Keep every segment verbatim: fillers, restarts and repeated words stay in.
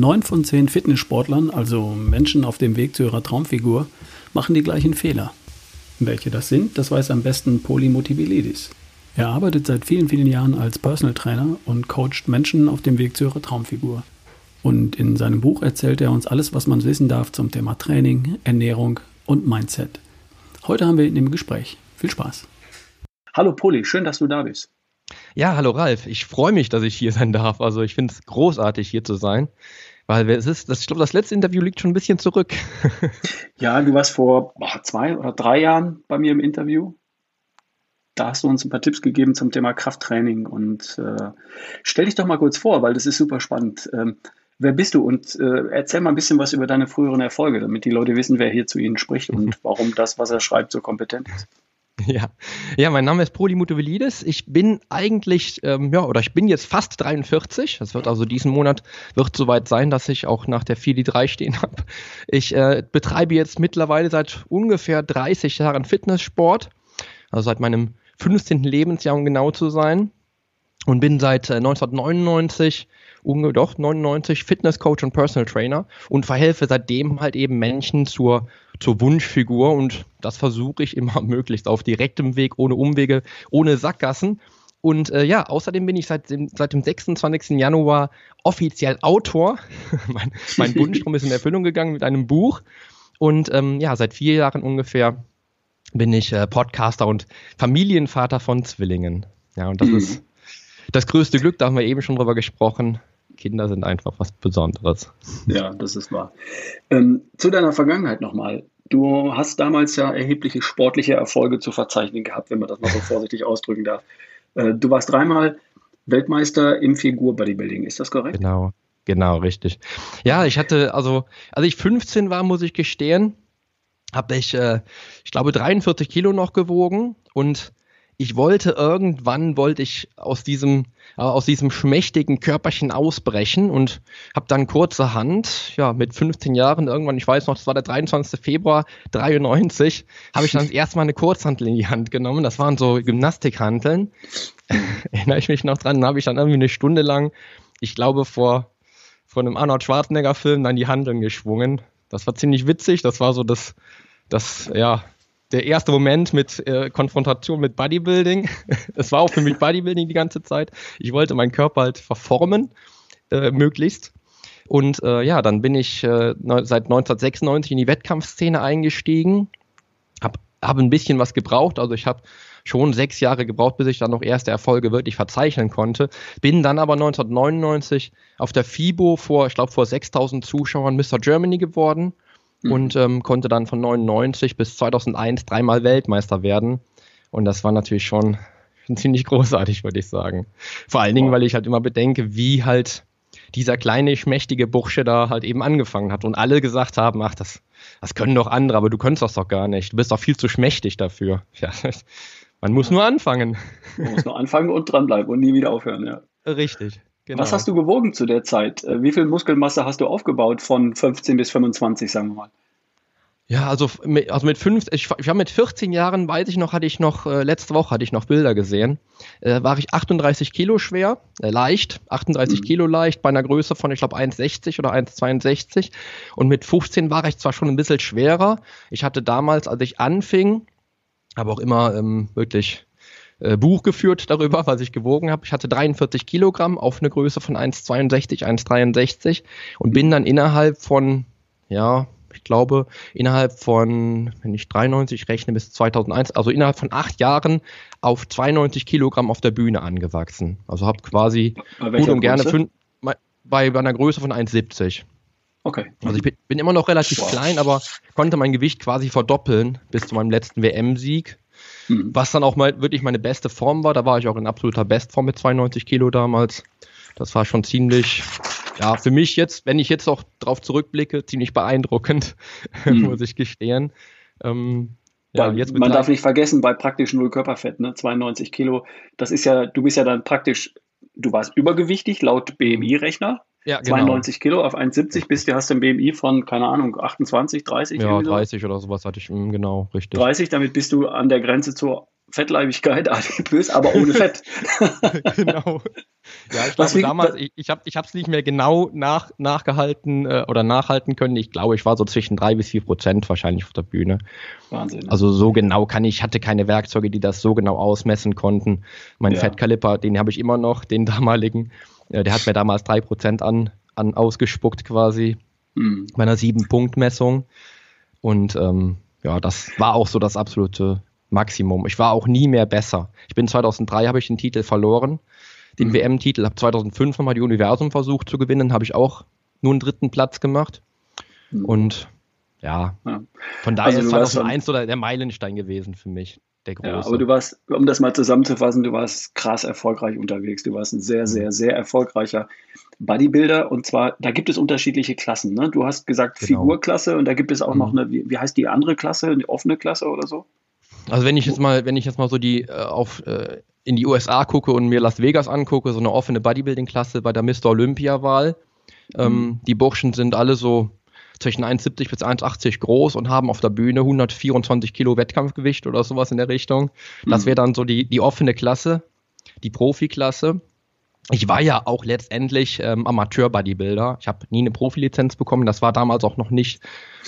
neun von zehn Fitnesssportlern, also Menschen auf dem Weg zu ihrer Traumfigur, machen die gleichen Fehler. Welche das sind, das weiß am besten Poli Mutovelides. Er arbeitet seit vielen, vielen Jahren als Personal Trainer und coacht Menschen auf dem Weg zu ihrer Traumfigur. Und in seinem Buch erzählt er uns alles, was man wissen darf zum Thema Training, Ernährung und Mindset. Heute haben wir ihn im Gespräch. Viel Spaß. Hallo Poli, schön, dass du da bist. Ja, hallo Ralf. Ich freue mich, dass ich hier sein darf. Also ich finde es großartig, hier zu sein, weil es ist, das, ich glaube, das letzte Interview liegt schon ein bisschen zurück. Ja, du warst vor zwei oder drei Jahren bei mir im Interview. Da hast du uns ein paar Tipps gegeben zum Thema Krafttraining und äh, stell dich doch mal kurz vor, weil das ist super spannend. Ähm, wer bist du und äh, erzähl mal ein bisschen was über deine früheren Erfolge, damit die Leute wissen, wer hier zu ihnen spricht und warum das, was er schreibt, so kompetent ist. Ja, ja, mein Name ist Prodi Mutovelides. Ich bin eigentlich, ähm, ja, oder ich bin jetzt fast dreiundvierzig. Das wird also diesen Monat, wird soweit sein, dass ich auch nach der vier die drei stehen habe. Ich äh, betreibe jetzt mittlerweile seit ungefähr dreißig Jahren Fitnesssport, also seit meinem fünfzehnten Lebensjahr, um genau zu sein. Und bin seit äh, neunzehnhundertneunundneunzig, um, doch, neunundneunzig Fitnesscoach und Personal Trainer und verhelfe seitdem halt eben Menschen zur, zur Wunschfigur. Und das versuche ich immer möglichst auf direktem Weg, ohne Umwege, ohne Sackgassen. Und äh, ja, außerdem bin ich seit dem, seit dem sechsundzwanzigsten Januar offiziell Autor. mein mein Wunschtraum ist in Erfüllung gegangen mit einem Buch. Und ähm, ja, seit vier Jahren ungefähr bin ich äh, Podcaster und Familienvater von Zwillingen. Ja, und das mhm. ist das größte Glück, da haben wir eben schon drüber gesprochen. Kinder sind einfach was Besonderes. Ja, das ist wahr. Ähm, zu deiner Vergangenheit nochmal. Du hast damals ja erhebliche sportliche Erfolge zu verzeichnen gehabt, wenn man das mal so vorsichtig ausdrücken darf. Äh, du warst dreimal Weltmeister im Figur-Bodybuilding, ist das korrekt? Genau, genau, richtig. Ja, ich hatte, also als ich fünfzehn war, muss ich gestehen, habe ich, äh, ich glaube, dreiundvierzig Kilo noch gewogen und ich wollte irgendwann, wollte ich aus diesem, äh, aus diesem schmächtigen Körperchen ausbrechen und habe dann kurzerhand, ja, mit fünfzehn Jahren irgendwann, ich weiß noch, das war der dreiundzwanzigsten Februar dreiundneunzig, habe ich dann das erste Mal eine Kurzhantel in die Hand genommen. Das waren so Gymnastikhanteln, erinnere ich mich noch dran, da habe ich dann irgendwie eine Stunde lang, ich glaube, vor, vor einem Arnold Schwarzenegger Film dann die Hanteln geschwungen. Das war ziemlich witzig, das war so das, das, ja, der erste Moment mit äh, Konfrontation mit Bodybuilding. Das war auch für mich Bodybuilding die ganze Zeit. Ich wollte meinen Körper halt verformen, äh, möglichst. Und äh, ja, dann bin ich äh, ne, seit neunzehnhundertsechsundneunzig in die Wettkampfszene eingestiegen. Hab, hab ein bisschen was gebraucht. Also ich habe schon sechs Jahre gebraucht, bis ich dann noch erste Erfolge wirklich verzeichnen konnte. Bin dann aber neunzehnhundertneunundneunzig auf der FIBO vor, ich glaube vor sechstausend Zuschauern Mister Germany geworden. Und ähm, konnte dann von neunundneunzig bis zweitausendeins dreimal Weltmeister werden. Und das war natürlich schon, schon ziemlich großartig, würde ich sagen. Vor allen Dingen, weil ich halt immer bedenke, wie halt dieser kleine, schmächtige Bursche da halt eben angefangen hat. Und alle gesagt haben, ach, das, das können doch andere, aber du kannst das doch gar nicht. Du bist doch viel zu schmächtig dafür. Ja, man muss nur anfangen. Man muss nur anfangen und dranbleiben und nie wieder aufhören, ja. Richtig. Genau. Was hast du gewogen zu der Zeit? Wie viel Muskelmasse hast du aufgebaut von fünfzehn bis fünfundzwanzig, sagen wir mal? Ja, also mit, also mit fünf, ich, ich war mit vierzehn Jahren, weiß ich noch, hatte ich noch, äh, letzte Woche hatte ich noch Bilder gesehen, äh, war ich achtunddreißig Kilo schwer, äh, leicht, achtunddreißig mhm. Kilo leicht, bei einer Größe von, ich glaube, eins sechzig oder eins zweiundsechzig. Und mit fünfzehn war ich zwar schon ein bisschen schwerer, ich hatte damals, als ich anfing, aber auch immer ähm, wirklich Buch geführt darüber, was ich gewogen habe. Ich hatte dreiundvierzig Kilogramm auf eine Größe von eins zweiundsechzig, eins dreiundsechzig und bin dann innerhalb von, ja, ich glaube, innerhalb von, wenn ich dreiundneunzig rechne, bis zweitausendeins, also innerhalb von acht Jahren auf zweiundneunzig Kilogramm auf der Bühne angewachsen. Also habe quasi gut und gerne fünf, bei, bei einer Größe von eins siebzig. Okay. Also ich bin, bin immer noch relativ wow. klein, aber konnte mein Gewicht quasi verdoppeln bis zu meinem letzten W M-Sieg. Was dann auch mal wirklich meine beste Form war, da war ich auch in absoluter Bestform mit zweiundneunzig Kilo damals. Das war schon ziemlich, ja, für mich jetzt, wenn ich jetzt auch drauf zurückblicke, ziemlich beeindruckend, mhm. muss ich gestehen. Ähm, ja, jetzt man darf nicht vergessen, bei praktisch null Körperfett, ne? zweiundneunzig Kilo, das ist ja, du bist ja dann praktisch, du warst übergewichtig laut B M I-Rechner. Ja, genau. zweiundneunzig Kilo auf eins siebzig bist, du hast ein B M I von, keine Ahnung, achtundzwanzig, dreißig? Ja, dreißig so. Oder sowas hatte ich, genau, richtig. dreißig, damit bist du an der Grenze zur Fettleibigkeit, adipös, aber ohne Fett. Genau. Ja, ich glaube, damals, ich, ich habe es nicht mehr genau nach, nachgehalten äh, oder nachhalten können. Ich glaube, ich war so zwischen drei bis vier Prozent wahrscheinlich auf der Bühne. Wahnsinn. Also so genau kann ich, hatte keine Werkzeuge, die das so genau ausmessen konnten. Mein ja. Fettkaliper, den habe ich immer noch, den damaligen. Äh, der hat mir damals drei Prozent an, an ausgespuckt quasi, mhm. bei einer Sieben-Punkt-Messung. Und ähm, ja, das war auch so das absolute Maximum. Ich war auch nie mehr besser. Ich bin zweitausenddrei, habe ich den Titel verloren, den mhm. W M-Titel, habe zweitausendfünf nochmal die Universum versucht zu gewinnen, habe ich auch nur einen dritten Platz gemacht. Mhm. Und ja, ja, von daher also ist zweitausendeins so der Meilenstein gewesen für mich, der große. Ja, aber du warst, um das mal zusammenzufassen, du warst krass erfolgreich unterwegs. Du warst ein sehr, sehr, sehr erfolgreicher Bodybuilder, und zwar, da gibt es unterschiedliche Klassen, ne? Du hast gesagt genau. Figurklasse, und da gibt es auch mhm. noch eine, wie, wie heißt die andere Klasse, eine offene Klasse oder so? Also wenn ich jetzt mal, wenn ich jetzt mal so die äh, auf äh, in die U S A gucke und mir Las Vegas angucke, so eine offene Bodybuilding-Klasse bei der Mister Olympia-Wahl. Ähm, mhm. Die Burschen sind alle so zwischen eins siebzig bis eins achtzig groß und haben auf der Bühne hundertvierundzwanzig Kilo Wettkampfgewicht oder sowas in der Richtung. Das wäre dann so die, die offene Klasse, die Profiklasse. Ich war ja auch letztendlich ähm, Amateur-Bodybuilder. Ich habe nie eine Profilizenz bekommen. Das war damals auch noch nicht,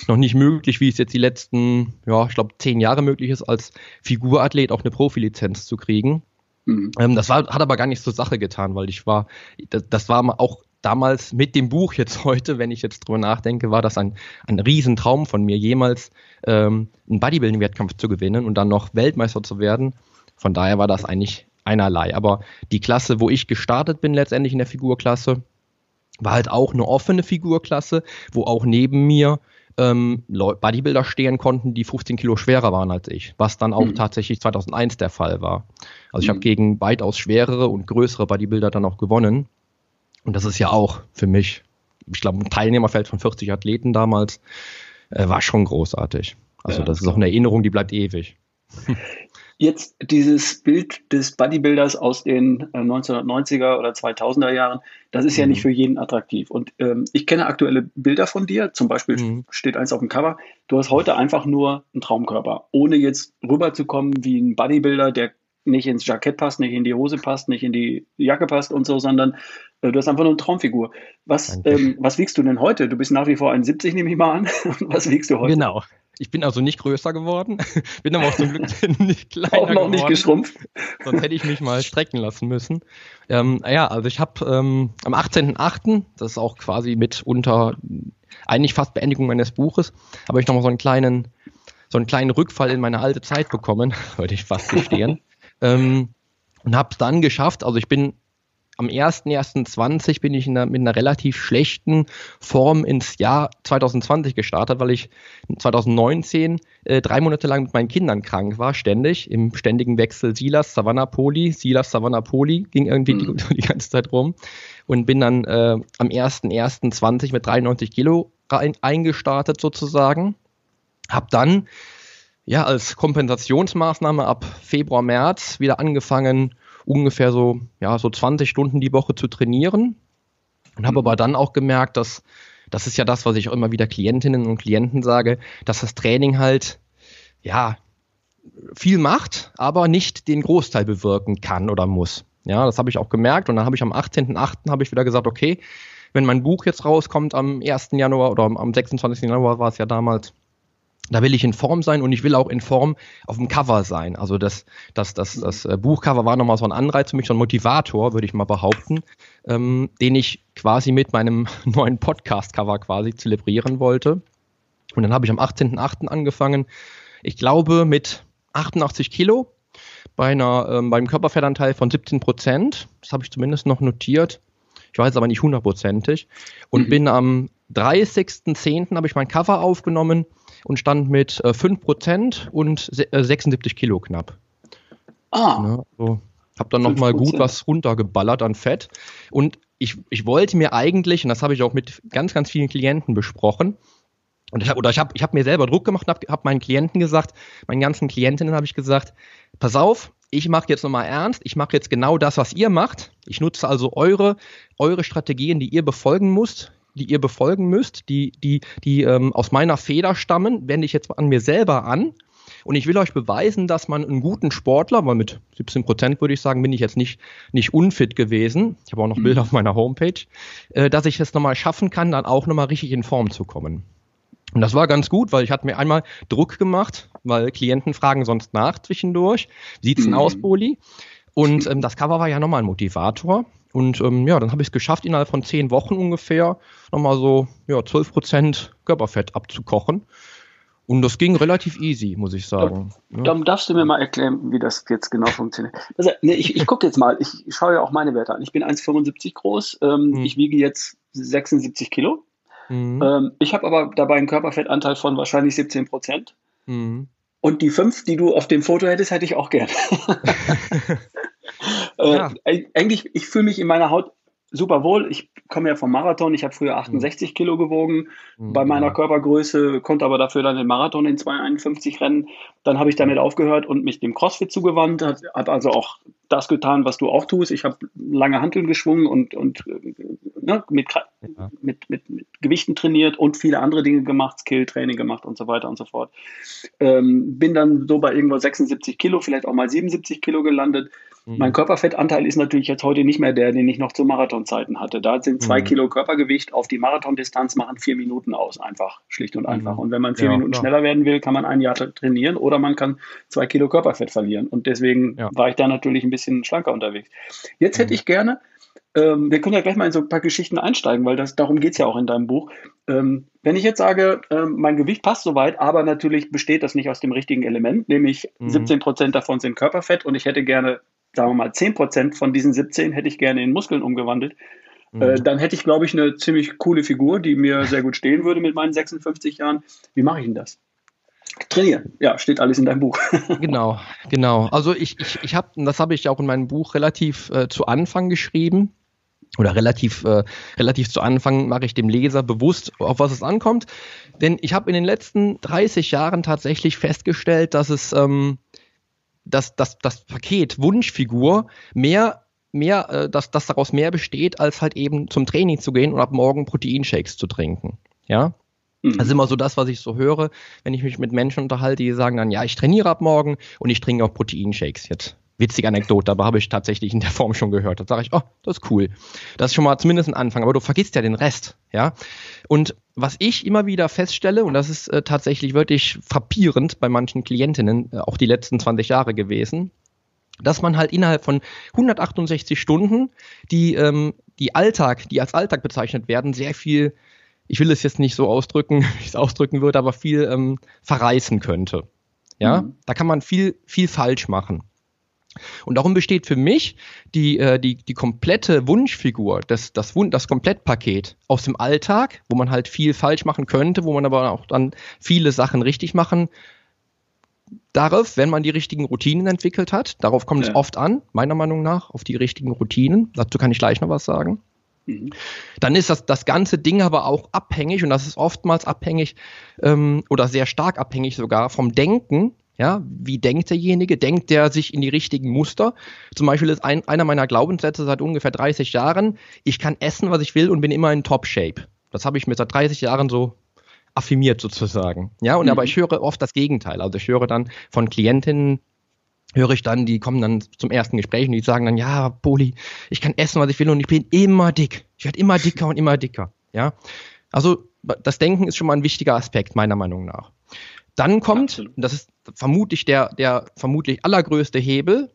noch nicht möglich, wie es jetzt die letzten, ja, ich glaube, zehn Jahre möglich ist, als Figurathlet auch eine Profilizenz zu kriegen. Mhm. Ähm, das war, hat aber gar nichts zur Sache getan, weil ich war, das, das war auch damals mit dem Buch jetzt heute, wenn ich jetzt drüber nachdenke, war das ein, ein Riesentraum von mir, jemals ähm, einen Bodybuilding-Wettkampf zu gewinnen und dann noch Weltmeister zu werden. Von daher war das eigentlich einerlei, aber die Klasse, wo ich gestartet bin letztendlich in der Figurklasse, war halt auch eine offene Figurklasse, wo auch neben mir ähm, Bodybuilder stehen konnten, die fünfzehn Kilo schwerer waren als ich, was dann auch mhm. tatsächlich zweitausendeins der Fall war. Also ich mhm. habe gegen weitaus schwerere und größere Bodybuilder dann auch gewonnen, und das ist ja auch für mich, ich glaube, ein Teilnehmerfeld von vierzig Athleten damals, äh, war schon großartig. Also ja, das ist auch eine Erinnerung, die bleibt ewig. Jetzt dieses Bild des Bodybuilders aus den neunzehnhundertneunziger oder zweitausender Jahren, das ist ja nicht für jeden attraktiv. Und ähm, ich kenne aktuelle Bilder von dir, zum Beispiel mhm. steht eins auf dem Cover, du hast heute einfach nur einen Traumkörper, ohne jetzt rüberzukommen wie ein Bodybuilder, der nicht ins Jackett passt, nicht in die Hose passt, nicht in die Jacke passt und so, sondern äh, du hast einfach nur eine Traumfigur. Was, ähm, was wiegst du denn heute? Du bist nach wie vor einundsiebzig, nehme ich mal an. Was wiegst du heute? Genau. Ich bin also nicht größer geworden, bin aber auch zum Glück nicht kleiner geworden. Auch noch nicht geschrumpft. Sonst hätte ich mich mal strecken lassen müssen. Ähm, ja, also ich habe ähm, am achtzehnten achten, das ist auch quasi mit unter, eigentlich fast Beendigung meines Buches, habe ich nochmal so einen kleinen, so einen kleinen Rückfall in meine alte Zeit bekommen, würde ich fast gestehen. ähm, und habe es dann geschafft, also ich bin am ersten ersten zwanzig bin ich in einer, mit einer relativ schlechten Form ins Jahr zweitausendzwanzig gestartet, weil ich zweitausendneunzehn äh, drei Monate lang mit meinen Kindern krank war, ständig, im ständigen Wechsel Silas Savanna Poli, Silas Savanna Poli, ging irgendwie mhm. die, die ganze Zeit rum, und bin dann äh, am ersten ersten zwanzig mit dreiundneunzig Kilo rein, eingestartet sozusagen, hab dann ja als Kompensationsmaßnahme ab Februar, März wieder angefangen, ungefähr so, ja, so zwanzig Stunden die Woche zu trainieren, und habe aber dann auch gemerkt, dass, das ist ja das, was ich auch immer wieder Klientinnen und Klienten sage, dass das Training halt, ja, viel macht, aber nicht den Großteil bewirken kann oder muss. Ja, das habe ich auch gemerkt, und dann habe ich am achtzehnten achten habe ich wieder gesagt, okay, wenn mein Buch jetzt rauskommt am ersten Januar oder am sechsundzwanzigsten Januar war es ja damals, da will ich in Form sein, und ich will auch in Form auf dem Cover sein. Also das, das, das, das Buchcover war nochmal so ein Anreiz für mich, so ein Motivator, würde ich mal behaupten, ähm, den ich quasi mit meinem neuen Podcast-Cover quasi zelebrieren wollte. Und dann habe ich am achtzehnten achten angefangen, ich glaube mit achtundachtzig Kilo, bei einer, ähm, beim Körperfettanteil von siebzehn Prozent. Das habe ich zumindest noch notiert. Ich weiß aber nicht hundertprozentig. Und mhm. bin am dreißigsten zehnten habe ich mein Cover aufgenommen und stand mit äh, fünf Prozent und äh, sechsundsiebzig Kilo knapp. Ah. Ne, so. Hab dann nochmal gut was runtergeballert an Fett. Und ich, ich wollte mir eigentlich, und das habe ich auch mit ganz, ganz vielen Klienten besprochen, und ich, oder ich habe ich hab mir selber Druck gemacht und habe hab meinen Klienten gesagt, meinen ganzen Klientinnen habe ich gesagt, pass auf, ich mache jetzt nochmal ernst, ich mache jetzt genau das, was ihr macht. Ich nutze also eure, eure Strategien, die ihr befolgen müsst, die ihr befolgen müsst, die, die, die ähm, aus meiner Feder stammen, wende ich jetzt an mir selber an Und ich will euch beweisen, dass man einen guten Sportler, weil mit siebzehn Prozent würde ich sagen, bin ich jetzt nicht, nicht unfit gewesen. Ich habe auch noch mhm. Bilder auf meiner Homepage, äh, dass ich es nochmal schaffen kann, dann auch nochmal richtig in Form zu kommen. Und das war ganz gut, weil ich hatte mir einmal Druck gemacht, weil Klienten fragen sonst nach zwischendurch. Wie sieht's denn mhm. aus, Poli? Und ähm, das Cover war ja nochmal ein Motivator. Und ähm, ja, dann habe ich es geschafft, innerhalb von zehn Wochen ungefähr nochmal so ja, zwölf Prozent Körperfett abzukochen. Und das ging relativ easy, muss ich sagen. Dann ja. darfst du mir mal erklären, wie das jetzt genau funktioniert. Also, nee, ich ich gucke jetzt mal, ich schaue ja auch meine Werte an. Ich bin eins Komma fünfundsiebzig groß, ähm, mhm. ich wiege jetzt sechsundsiebzig Kilo. Mhm. Ähm, ich habe aber dabei einen Körperfettanteil von wahrscheinlich siebzehn Prozent. Mhm. Und die fünf, die du auf dem Foto hättest, hätte ich auch gern. Ja. äh, eigentlich, ich fühle mich in meiner Haut super wohl. Ich komme ja vom Marathon. Ich habe früher achtundsechzig Kilo gewogen mhm. bei meiner Körpergröße, konnte aber dafür dann den Marathon in zwei einundfünfzig rennen. Dann habe ich damit aufgehört und mich dem CrossFit zugewandt. Hat, hat also auch das getan, was du auch tust. Ich habe lange Hanteln geschwungen und, und ne, mit, ja. mit, mit, mit Gewichten trainiert und viele andere Dinge gemacht, Skill-Training gemacht und so weiter und so fort. Ähm, bin dann so bei irgendwo sechsundsiebzig Kilo, vielleicht auch mal siebenundsiebzig Kilo gelandet. Mhm. Mein Körperfettanteil ist natürlich jetzt heute nicht mehr der, den ich noch zu Marathonzeiten hatte. Da sind zwei mhm. Kilo Körpergewicht auf die Marathondistanz, machen vier Minuten aus, einfach, schlicht und einfach. Mhm. Und wenn man vier ja, Minuten klar. schneller werden will, kann man ein Jahr trainieren oder man kann zwei Kilo Körperfett verlieren. Und deswegen ja. war ich da natürlich ein bisschen schlanker unterwegs. Jetzt hätte mhm. ich gerne, ähm, wir können ja gleich mal in so ein paar Geschichten einsteigen, weil das, darum geht es ja auch in deinem Buch. Ähm, wenn ich jetzt sage, ähm, mein Gewicht passt soweit, aber natürlich besteht das nicht aus dem richtigen Element, nämlich mhm. siebzehn Prozent davon sind Körperfett und ich hätte gerne, sagen wir mal, zehn Prozent von diesen siebzehn hätte ich gerne in Muskeln umgewandelt. Mhm. Äh, dann hätte ich, glaube ich, eine ziemlich coole Figur, die mir sehr gut stehen würde mit meinen sechsundfünfzig Jahren. Wie mache ich denn das? Trainieren, ja, steht alles in deinem Buch. Genau, genau. Also ich, ich, ich habe, das habe ich auch in meinem Buch relativ äh, zu Anfang geschrieben, oder relativ, äh, relativ zu Anfang mache ich dem Leser bewusst, auf was es ankommt. Denn ich habe in den letzten dreißig Jahren tatsächlich festgestellt, dass es, ähm, dass, dass das Paket Wunschfigur mehr mehr, äh, dass, dass daraus mehr besteht, als halt eben zum Training zu gehen und ab morgen Proteinshakes zu trinken, ja. Das ist immer so das, was ich so höre, wenn ich mich mit Menschen unterhalte, die sagen dann, ja, ich trainiere ab morgen und ich trinke auch Proteinshakes. Jetzt witzige Anekdote, aber habe ich tatsächlich in der Form schon gehört. Da sage ich, oh, das ist cool. Das ist schon mal zumindest ein Anfang, aber du vergisst ja den Rest, ja. Und was ich immer wieder feststelle, und das ist äh, tatsächlich wirklich frappierend bei manchen Klientinnen, äh, auch die letzten zwanzig Jahre gewesen, dass man halt innerhalb von hundertachtundsechzig Stunden, die, ähm, die Alltag, die als Alltag bezeichnet werden, sehr viel, ich will es jetzt nicht so ausdrücken, wie ich es ausdrücken würde, aber viel ähm, verreißen könnte. Ja, mhm. da kann man viel, viel falsch machen. Und darum besteht für mich die, äh, die, die komplette Wunschfigur, das, das, das Komplettpaket aus dem Alltag, wo man halt viel falsch machen könnte, wo man aber auch dann viele Sachen richtig machen darf, wenn man die richtigen Routinen entwickelt hat. Darauf kommt ja. es oft an, meiner Meinung nach, auf die richtigen Routinen. Dazu kann ich gleich noch was sagen. Dann ist das, das ganze Ding aber auch abhängig, und das ist oftmals abhängig ähm, oder sehr stark abhängig sogar vom Denken. Ja, wie denkt derjenige? Denkt der sich in die richtigen Muster? Zum Beispiel ist ein, einer meiner Glaubenssätze seit ungefähr dreißig Jahren, ich kann essen, was ich will und bin immer in Top-Shape. Das habe ich mir seit dreißig Jahren so affirmiert sozusagen. Ja, und mhm. aber ich höre oft das Gegenteil. Also ich höre dann von Klientinnen, höre ich dann, die kommen dann zum ersten Gespräch und die sagen dann, ja, Poli, ich kann essen, was ich will und ich bin immer dick. Ich werde immer dicker und immer dicker. Ja, also das Denken ist schon mal ein wichtiger Aspekt, meiner Meinung nach. Dann kommt, und das ist vermutlich der, der vermutlich allergrößte Hebel,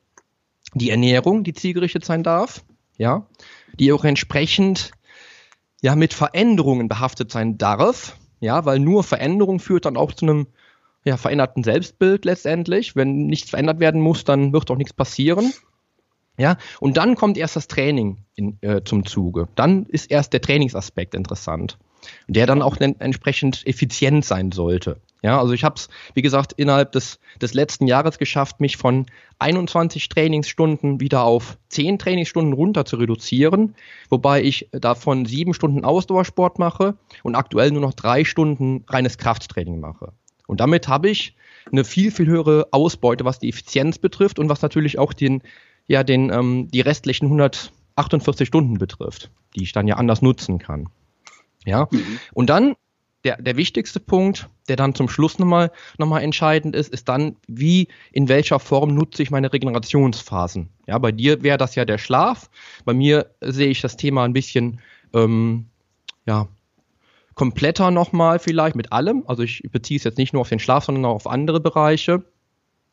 die Ernährung, die zielgerichtet sein darf, ja, die auch entsprechend ja, mit Veränderungen behaftet sein darf, ja, weil nur Veränderung führt dann auch zu einem ja, veränderten Selbstbild letztendlich. Wenn nichts verändert werden muss, dann wird auch nichts passieren. Ja, und dann kommt erst das Training in, äh, zum Zuge. Dann ist erst der Trainingsaspekt interessant, der dann auch entsprechend effizient sein sollte. Ja, also ich habe es, wie gesagt, innerhalb des, des letzten Jahres geschafft, mich von einundzwanzig Trainingsstunden wieder auf zehn Trainingsstunden runter zu reduzieren, wobei ich davon sieben Stunden Ausdauersport mache und aktuell nur noch drei Stunden reines Krafttraining mache. Und damit habe ich eine viel, viel höhere Ausbeute, was die Effizienz betrifft und was natürlich auch den, ja, den, ähm, die restlichen hundertachtundvierzig Stunden betrifft, die ich dann ja anders nutzen kann. Ja? Mhm. Und dann der, der wichtigste Punkt, der dann zum Schluss nochmal nochmal entscheidend ist, ist dann, wie, in welcher Form nutze ich meine Regenerationsphasen. Ja, bei dir wäre das ja der Schlaf. Bei mir sehe ich das Thema ein bisschen ähm, ja, kompletter nochmal vielleicht mit allem. Also ich beziehe es jetzt nicht nur auf den Schlaf, sondern auch auf andere Bereiche.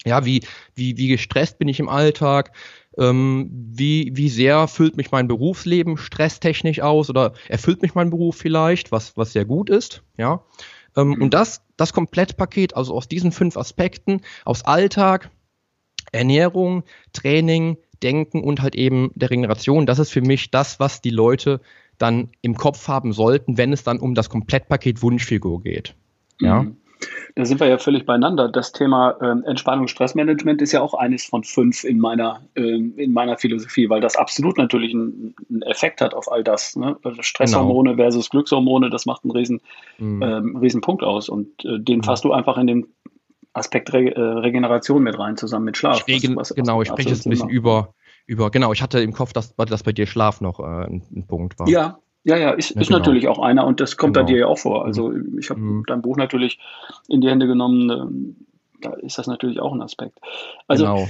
Ja, wie, wie, wie gestresst bin ich im Alltag? Ähm, wie, wie sehr füllt mich mein Berufsleben stresstechnisch aus oder erfüllt mich mein Beruf vielleicht, was, was sehr gut ist, ja. Ähm, mhm. Und das, das Komplettpaket, also aus diesen fünf Aspekten, aus Alltag, Ernährung, Training, Denken und halt eben der Regeneration, das ist für mich das, was die Leute dann im Kopf haben sollten, wenn es dann um das Komplettpaket Wunschfigur geht, mhm. ja. Da sind wir ja völlig beieinander. Das Thema ähm, Entspannung, Stressmanagement ist ja auch eines von fünf in meiner, ähm, in meiner Philosophie, weil das absolut natürlich einen, einen Effekt hat auf all das. Ne? Stresshormone genau. versus Glückshormone, das macht einen riesen, mhm. ähm, riesen Punkt aus. Und äh, den mhm. fasst du einfach in den Aspekt Re- äh, Regeneration mit rein, zusammen mit Schlaf. Ich rege, was, was, genau, was ich spreche jetzt ein bisschen über, über, genau, ich hatte im Kopf, dass, dass bei dir Schlaf noch äh, ein, ein Punkt war. Ja. Ja, ja, ist, ja, ist genau. natürlich auch einer und das kommt genau. bei dir ja auch vor. Also ich habe mhm. dein Buch natürlich in die Hände genommen, da ist das natürlich auch ein Aspekt. Also genau.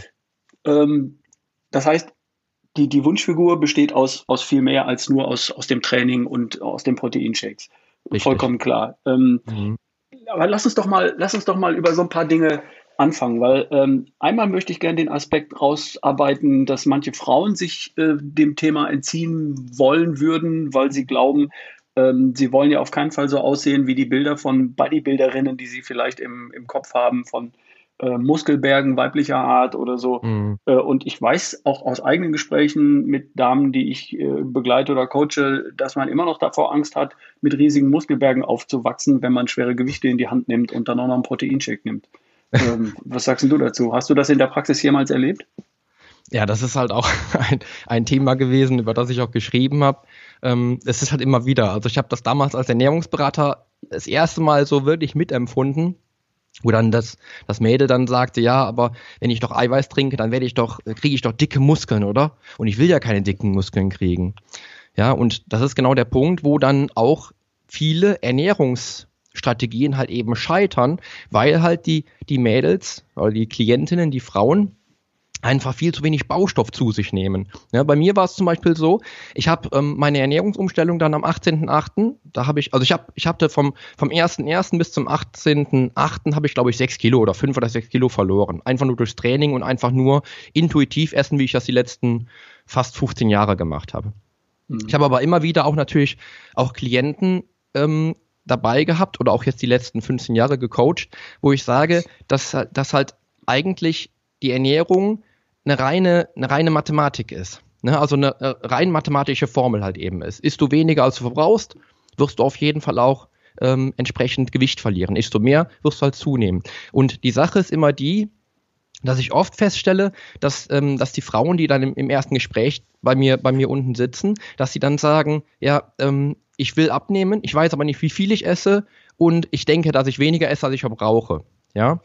ähm, das heißt, die, die Wunschfigur besteht aus, aus viel mehr als nur aus, aus dem Training und aus den Proteinshakes. Richtig. Vollkommen klar. Ähm, mhm. Aber lass uns doch mal, lass uns doch mal über so ein paar Dinge anfangen, weil ähm, einmal möchte ich gerne den Aspekt rausarbeiten, dass manche Frauen sich äh, dem Thema entziehen wollen würden, weil sie glauben, ähm, sie wollen ja auf keinen Fall so aussehen wie die Bilder von Bodybuilderinnen, die sie vielleicht im, im Kopf haben, von äh, Muskelbergen weiblicher Art oder so. Mhm. Äh, und ich weiß auch aus eigenen Gesprächen mit Damen, die ich äh, begleite oder coache, dass man immer noch davor Angst hat, mit riesigen Muskelbergen aufzuwachsen, wenn man schwere Gewichte in die Hand nimmt und dann auch noch einen Proteinshake nimmt. ähm, was sagst du dazu? Hast du das in der Praxis jemals erlebt? Ja, das ist halt auch ein, ein Thema gewesen, über das ich auch geschrieben habe. Ähm, es ist halt immer wieder. Also ich habe das damals als Ernährungsberater das erste Mal so wirklich mitempfunden, wo dann das, das Mädel dann sagte, ja, aber wenn ich doch Eiweiß trinke, dann werde ich doch, kriege ich doch dicke Muskeln, oder? Und ich will ja keine dicken Muskeln kriegen. Ja, und das ist genau der Punkt, wo dann auch viele Ernährungs Strategien halt eben scheitern, weil halt die, die Mädels oder die Klientinnen, die Frauen einfach viel zu wenig Baustoff zu sich nehmen. Ja, bei mir war es zum Beispiel so, ich habe ähm, meine Ernährungsumstellung dann am achtzehnten achten Da habe ich, also ich habe, ich hatte vom, vom ersten ersten bis zum achtzehnten achten habe ich, glaube ich, sechs Kilo oder fünf oder sechs Kilo verloren. Einfach nur durchs Training und einfach nur intuitiv essen, wie ich das die letzten fast fünfzehn Jahre gemacht habe. Mhm. Ich habe aber immer wieder auch natürlich auch Klienten ähm, dabei gehabt oder auch jetzt die letzten fünfzehn Jahre gecoacht, wo ich sage, dass, dass halt eigentlich die Ernährung eine reine, eine reine Mathematik ist. Ne? Also eine rein mathematische Formel halt eben ist. Isst du weniger, als du verbrauchst, wirst du auf jeden Fall auch ähm, entsprechend Gewicht verlieren. Isst du mehr, wirst du halt zunehmen. Und die Sache ist immer die, dass ich oft feststelle, dass, ähm, dass die Frauen, die dann im, im ersten Gespräch bei mir, bei mir unten sitzen, dass sie dann sagen, ja, ähm, ich will abnehmen, ich weiß aber nicht, wie viel ich esse und ich denke, dass ich weniger esse, als ich verbrauche, ja.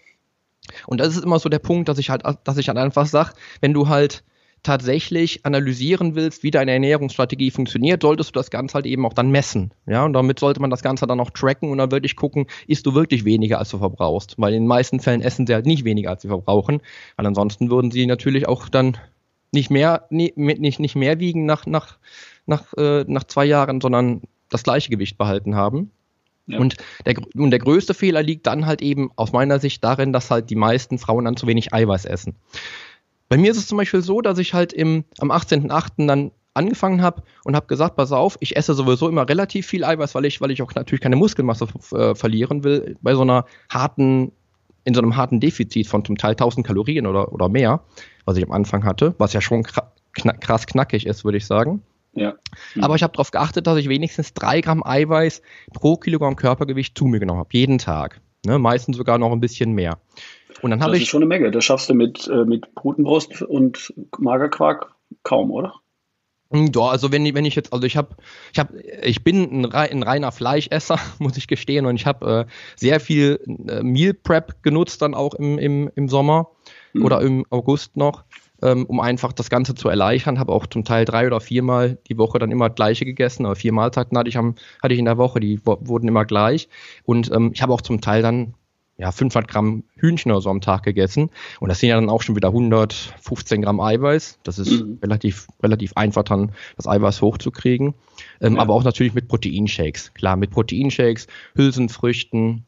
Und das ist immer so der Punkt, dass ich halt, dass ich halt einfach sage, wenn du halt tatsächlich analysieren willst, wie deine Ernährungsstrategie funktioniert, solltest du das Ganze halt eben auch dann messen, ja. Und damit sollte man das Ganze dann auch tracken und dann wirklich gucken, isst du wirklich weniger, als du verbrauchst, weil in den meisten Fällen essen sie halt nicht weniger, als sie verbrauchen, weil ansonsten würden sie natürlich auch dann nicht mehr, nicht, nicht, nicht mehr wiegen nach, nach, nach, äh, nach zwei Jahren, sondern das gleiche Gewicht behalten haben. Ja. Und, der, und der größte Fehler liegt dann halt eben aus meiner Sicht darin, dass halt die meisten Frauen dann zu wenig Eiweiß essen. Bei mir ist es zum Beispiel so, dass ich halt im, am achtzehnten achten dann angefangen habe und habe gesagt, pass auf, ich esse sowieso immer relativ viel Eiweiß, weil ich, weil ich auch natürlich keine Muskelmasse äh, verlieren will bei so einer harten, in so einem harten Defizit von zum Teil tausend Kalorien oder, oder mehr, was ich am Anfang hatte, was ja schon krass knackig ist, würde ich sagen. Ja. Mhm. Aber ich habe darauf geachtet, dass ich wenigstens drei Gramm Eiweiß pro Kilogramm Körpergewicht zu mir genommen habe, jeden Tag. Ne? Meistens sogar noch ein bisschen mehr. Und dann das ich, ist schon eine Menge. Das schaffst du mit, äh, mit Putenbrust und Magerquark kaum, oder? Ja, also wenn, wenn ich jetzt, also ich habe, ich habe, ich bin ein, ein reiner Fleischesser, muss ich gestehen, und ich habe äh, sehr viel äh, Meal Prep genutzt dann auch im, im, im Sommer mhm. oder im August noch. ähm, um einfach das Ganze zu erleichtern. Habe auch zum Teil drei oder viermal die Woche dann immer das Gleiche gegessen, aber vier Mahlzeiten hatte ich, am, hatte ich in der Woche, die wo- wurden immer gleich. Und ähm, ich habe auch zum Teil dann ja, fünfhundert Gramm Hühnchen oder so am Tag gegessen. Und das sind ja dann auch schon wieder hundertfünfzehn Gramm Eiweiß. Das ist mhm. relativ, relativ einfach, dann das Eiweiß hochzukriegen. Ähm, ja. Aber auch natürlich mit Proteinshakes. Klar, mit Proteinshakes, Hülsenfrüchten,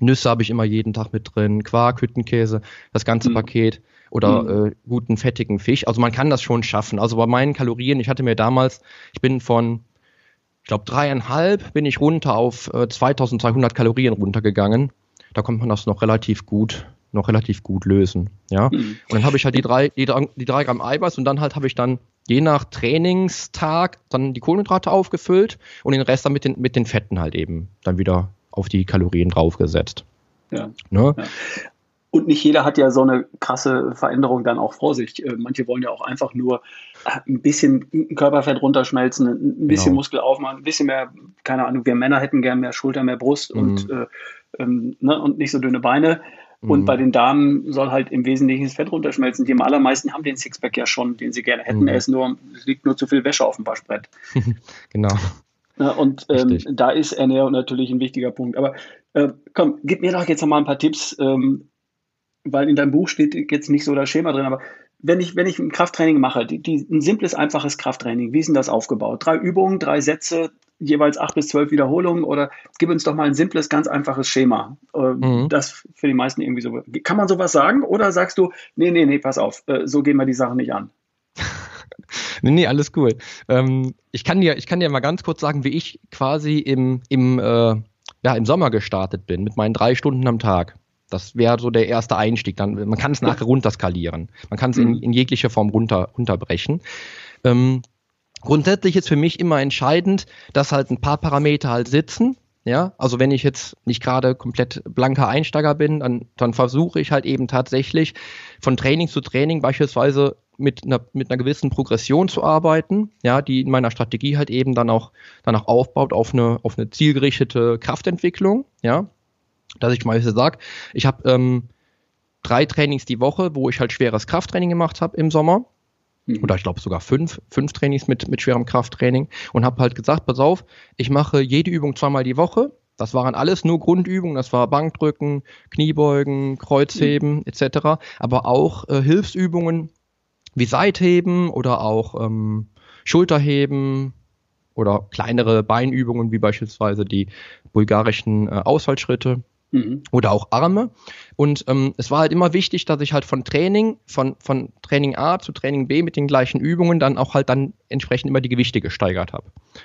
Nüsse habe ich immer jeden Tag mit drin, Quark, Hüttenkäse, das ganze mhm. Paket oder mhm. äh, guten, fettigen Fisch. Also man kann das schon schaffen. Also bei meinen Kalorien, ich hatte mir damals, ich bin von, ich glaube, dreieinhalb bin ich runter auf äh, zweitausendzweihundert Kalorien runtergegangen. Da konnte man das noch relativ gut, noch relativ gut lösen, ja. Mhm. Und dann habe ich halt die drei, die, die drei Gramm Eiweiß und dann halt habe ich dann je nach Trainingstag dann die Kohlenhydrate aufgefüllt und den Rest dann mit den, mit den Fetten halt eben dann wieder auf die Kalorien draufgesetzt. Ja. Ne? Ja. Und nicht jeder hat ja so eine krasse Veränderung dann auch vor sich. Manche wollen ja auch einfach nur ein bisschen Körperfett runterschmelzen, ein bisschen genau. Muskel aufmachen, ein bisschen mehr, keine Ahnung, wir Männer hätten gern mehr Schulter, mehr Brust mhm. und, äh, ähm, ne, und nicht so dünne Beine. Mhm. Und bei den Damen soll halt im Wesentlichen das Fett runterschmelzen. Die allermeisten haben den Sixpack ja schon, den sie gerne hätten. Mhm. Er ist nur, es liegt nur zu viel Wäsche auf dem Waschbrett. Genau. Und ähm, da ist Ernährung natürlich ein wichtiger Punkt. Aber äh, komm, gib mir doch jetzt noch mal ein paar Tipps, ähm, weil in deinem Buch steht jetzt nicht so das Schema drin, aber wenn ich, wenn ich ein Krafttraining mache, die, die, ein simples, einfaches Krafttraining, wie ist denn das aufgebaut? Drei Übungen, drei Sätze, jeweils acht bis zwölf Wiederholungen oder gib uns doch mal ein simples, ganz einfaches Schema. Äh, mhm. Das für die meisten irgendwie so. Kann man sowas sagen oder sagst du, nee, nee, nee, pass auf, äh, so gehen wir die Sachen nicht an? Nee, nee, alles cool. Ähm, ich kann dir, ich kann dir mal ganz kurz sagen, wie ich quasi im, im, äh, ja, im Sommer gestartet bin mit meinen drei Stunden am Tag. Das wäre so der erste Einstieg. Dann, man kann es nachher runterskalieren. Man kann es in, in jegliche Form runter, runterbrechen. Ähm, grundsätzlich ist für mich immer entscheidend, dass halt ein paar Parameter halt sitzen. Ja, also wenn ich jetzt nicht gerade komplett blanker Einsteiger bin, dann, dann versuche ich halt eben tatsächlich von Training zu Training beispielsweise mit einer, mit einer gewissen Progression zu arbeiten, ja, die in meiner Strategie halt eben dann auch danach aufbaut auf eine, auf eine zielgerichtete Kraftentwicklung, ja, dass ich meistens sage, ich habe ähm, drei Trainings die Woche, wo ich halt schweres Krafttraining gemacht habe im Sommer. Oder ich glaube sogar fünf, fünf Trainings mit, mit schwerem Krafttraining und habe halt gesagt, pass auf, ich mache jede Übung zweimal die Woche. Das waren alles nur Grundübungen, das war Bankdrücken, Kniebeugen, Kreuzheben mhm. et cetera. Aber auch äh, Hilfsübungen wie Seitheben oder auch ähm, Schulterheben oder kleinere Beinübungen wie beispielsweise die bulgarischen äh, Ausfallschritte. Mhm. Oder auch Arme. Und ähm, es war halt immer wichtig, dass ich halt von Training, von, von Training A zu Training B mit den gleichen Übungen dann auch halt dann entsprechend immer die Gewichte gesteigert habe.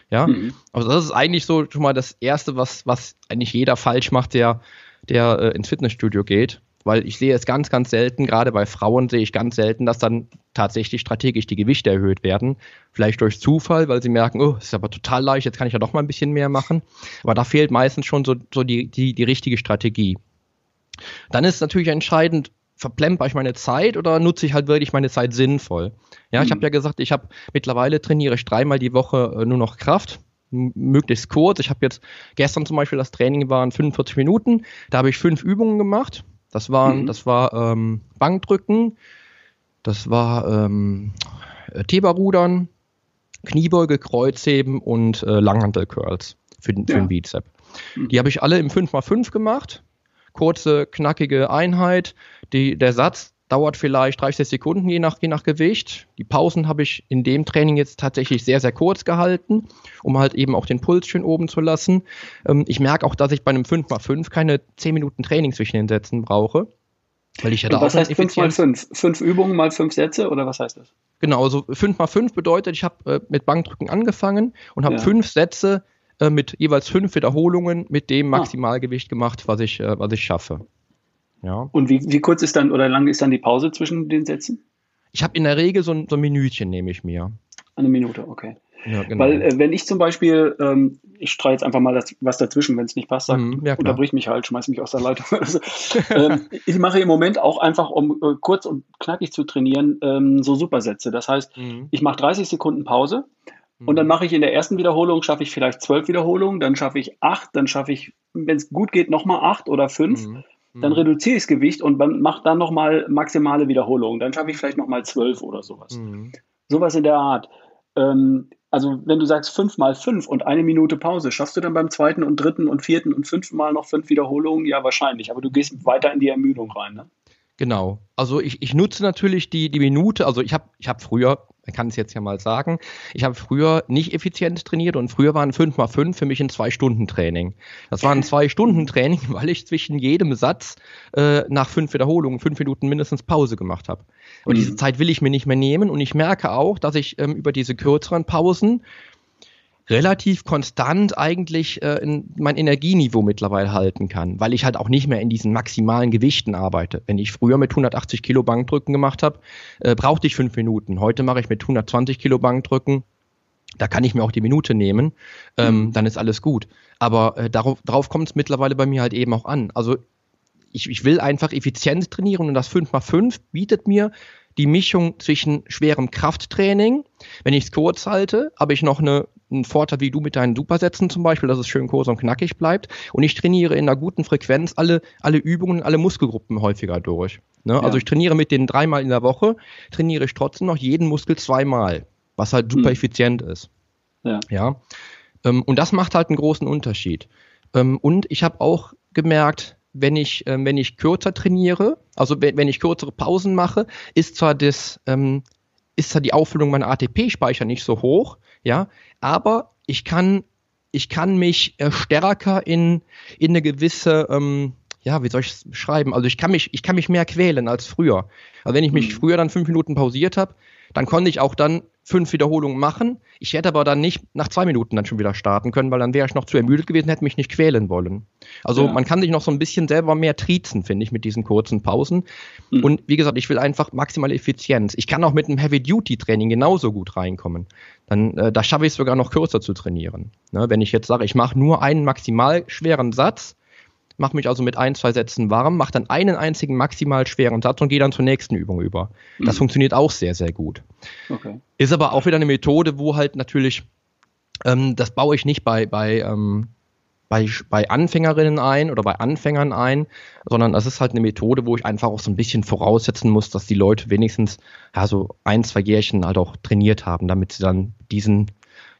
Ja, mhm. Also das ist eigentlich so schon mal das Erste, was, was eigentlich jeder falsch macht, der, der äh, ins Fitnessstudio geht. Weil ich sehe es ganz, ganz selten, gerade bei Frauen sehe ich ganz selten, dass dann tatsächlich strategisch die Gewichte erhöht werden. Vielleicht durch Zufall, weil sie merken, oh, das ist aber total leicht, jetzt kann ich ja doch mal ein bisschen mehr machen. Aber da fehlt meistens schon so, so die, die, die richtige Strategie. Dann ist natürlich entscheidend, verplemper ich meine Zeit oder nutze ich halt wirklich meine Zeit sinnvoll? Ja, mhm. ich habe ja gesagt, ich habe mittlerweile trainiere ich dreimal die Woche nur noch Kraft. Möglichst kurz. Ich habe jetzt gestern zum Beispiel, das Training waren fünfundvierzig Minuten. Da habe ich fünf Übungen gemacht. Das waren, mhm. das war ähm, Bankdrücken, das war ähm, Teberrudern, Kniebeuge, Kreuzheben und äh, Langhantel-Curls für den, ja. für den Bizep. Mhm. Die habe ich alle im fünf mal fünf gemacht. Kurze, knackige Einheit. Die, der Satz dauert vielleicht dreißig Sekunden, je nach, je nach Gewicht. Die Pausen habe ich in dem Training jetzt tatsächlich sehr, sehr kurz gehalten, um halt eben auch den Puls schön oben zu lassen. Ähm, ich merke auch, dass ich bei einem fünf mal fünf keine zehn Minuten Training zwischen den Sätzen brauche. Weil ich ja da was auch heißt fünf mal fünf? fünf Übungen mal fünf Sätze oder was heißt das? Genau, also fünf mal fünf bedeutet, ich habe äh, mit Bankdrücken angefangen und habe ja. fünf Sätze äh, mit jeweils fünf Wiederholungen mit dem Maximalgewicht gemacht, was ich, äh, was ich schaffe. Ja. Und wie, wie kurz ist dann oder lang ist dann die Pause zwischen den Sätzen? Ich habe in der Regel so ein, so ein Minütchen, nehme ich mir. Eine Minute, okay. Ja, genau. Weil äh, wenn ich zum Beispiel, ähm, ich streue jetzt einfach mal das, was dazwischen, wenn es nicht passt, dann mm, ja, unterbrich mich halt, schmeiß mich aus der Leitung. Also, ähm, ich mache im Moment auch einfach, um äh, kurz und knackig zu trainieren, ähm, so Supersätze. Das heißt, mm. ich mache dreißig Sekunden Pause mm. und dann mache ich in der ersten Wiederholung, schaffe ich vielleicht zwölf Wiederholungen, dann schaffe ich acht, dann schaffe ich, wenn es gut geht, nochmal acht oder fünf. Mm. dann mhm. reduziere ich das Gewicht und mache dann nochmal maximale Wiederholungen. Dann schaffe ich vielleicht nochmal zwölf oder sowas. Mhm. Sowas in der Art. Ähm, also wenn du sagst fünf mal fünf und eine Minute Pause, schaffst du dann beim zweiten und dritten und vierten und fünften Mal noch fünf Wiederholungen? Ja, wahrscheinlich. Aber du gehst weiter in die Ermüdung rein, ne? Genau. Also ich, ich nutze natürlich die, die Minute. Also ich habe ich hab früher, man kann es jetzt ja mal sagen, ich habe früher nicht effizient trainiert und früher waren fünf mal fünf für mich ein zwei Stunden Training. Das war ein zwei Stunden Training, weil ich zwischen jedem Satz äh, nach fünf Wiederholungen, fünf Minuten mindestens Pause gemacht habe. Und mhm. diese Zeit will ich mir nicht mehr nehmen und ich merke auch, dass ich ähm, über diese kürzeren Pausen relativ konstant eigentlich äh, in mein Energieniveau mittlerweile halten kann, weil ich halt auch nicht mehr in diesen maximalen Gewichten arbeite. Wenn ich früher mit hundertachtzig Kilo Bankdrücken gemacht habe, äh, brauchte ich fünf Minuten. Heute mache ich mit hundertzwanzig Kilo Bankdrücken, da kann ich mir auch die Minute nehmen, ähm, mhm. dann ist alles gut. Aber äh, darauf, darauf kommt es mittlerweile bei mir halt eben auch an. Also ich, ich will einfach effizient trainieren und das fünf mal fünf bietet mir die Mischung zwischen schwerem Krafttraining, wenn ich es kurz halte, habe ich noch eine, einen Vorteil wie du mit deinen Supersätzen zum Beispiel, dass es schön kurz und knackig bleibt. Und ich trainiere in einer guten Frequenz alle, alle Übungen, alle Muskelgruppen häufiger durch. Ne? Ja. Also ich trainiere mit denen dreimal in der Woche, trainiere ich trotzdem noch jeden Muskel zweimal, was halt super hm. effizient ist. Ja. Ja? Und das macht halt einen großen Unterschied. Und ich habe auch gemerkt, wenn ich, äh, wenn ich kürzer trainiere, also wenn, wenn ich kürzere Pausen mache, ist zwar das, ähm, ist zwar die Auffüllung meiner A T P-Speicher nicht so hoch, ja, aber ich kann, ich kann mich äh, stärker in, in eine gewisse, ähm, ja, wie soll ich es beschreiben? Also ich kann mich, ich kann mich mehr quälen als früher. Also wenn ich mich mhm. früher dann fünf Minuten pausiert habe, dann konnte ich auch dann fünf Wiederholungen machen. Ich hätte aber dann nicht nach zwei Minuten dann schon wieder starten können, weil dann wäre ich noch zu ermüdet gewesen, hätte mich nicht quälen wollen. Also ja. man kann sich noch so ein bisschen selber mehr triezen, finde ich, mit diesen kurzen Pausen. Mhm. Und wie gesagt, ich will einfach maximale Effizienz. Ich kann auch mit einem Heavy-Duty-Training genauso gut reinkommen. Dann, äh, da schaffe ich es sogar noch kürzer zu trainieren. Ne, wenn ich jetzt sage, ich mache nur einen maximal schweren Satz, mache mich also mit ein, zwei Sätzen warm, mache dann einen einzigen maximal schweren Satz und gehe dann zur nächsten Übung über. Das mhm. funktioniert auch sehr, sehr gut. Okay. Ist aber auch wieder eine Methode, wo halt natürlich, ähm, das baue ich nicht bei, bei, ähm, bei, bei Anfängerinnen ein oder bei Anfängern ein, sondern das ist halt eine Methode, wo ich einfach auch so ein bisschen voraussetzen muss, dass die Leute wenigstens ja, so ein, zwei Jährchen halt auch trainiert haben, damit sie dann diesen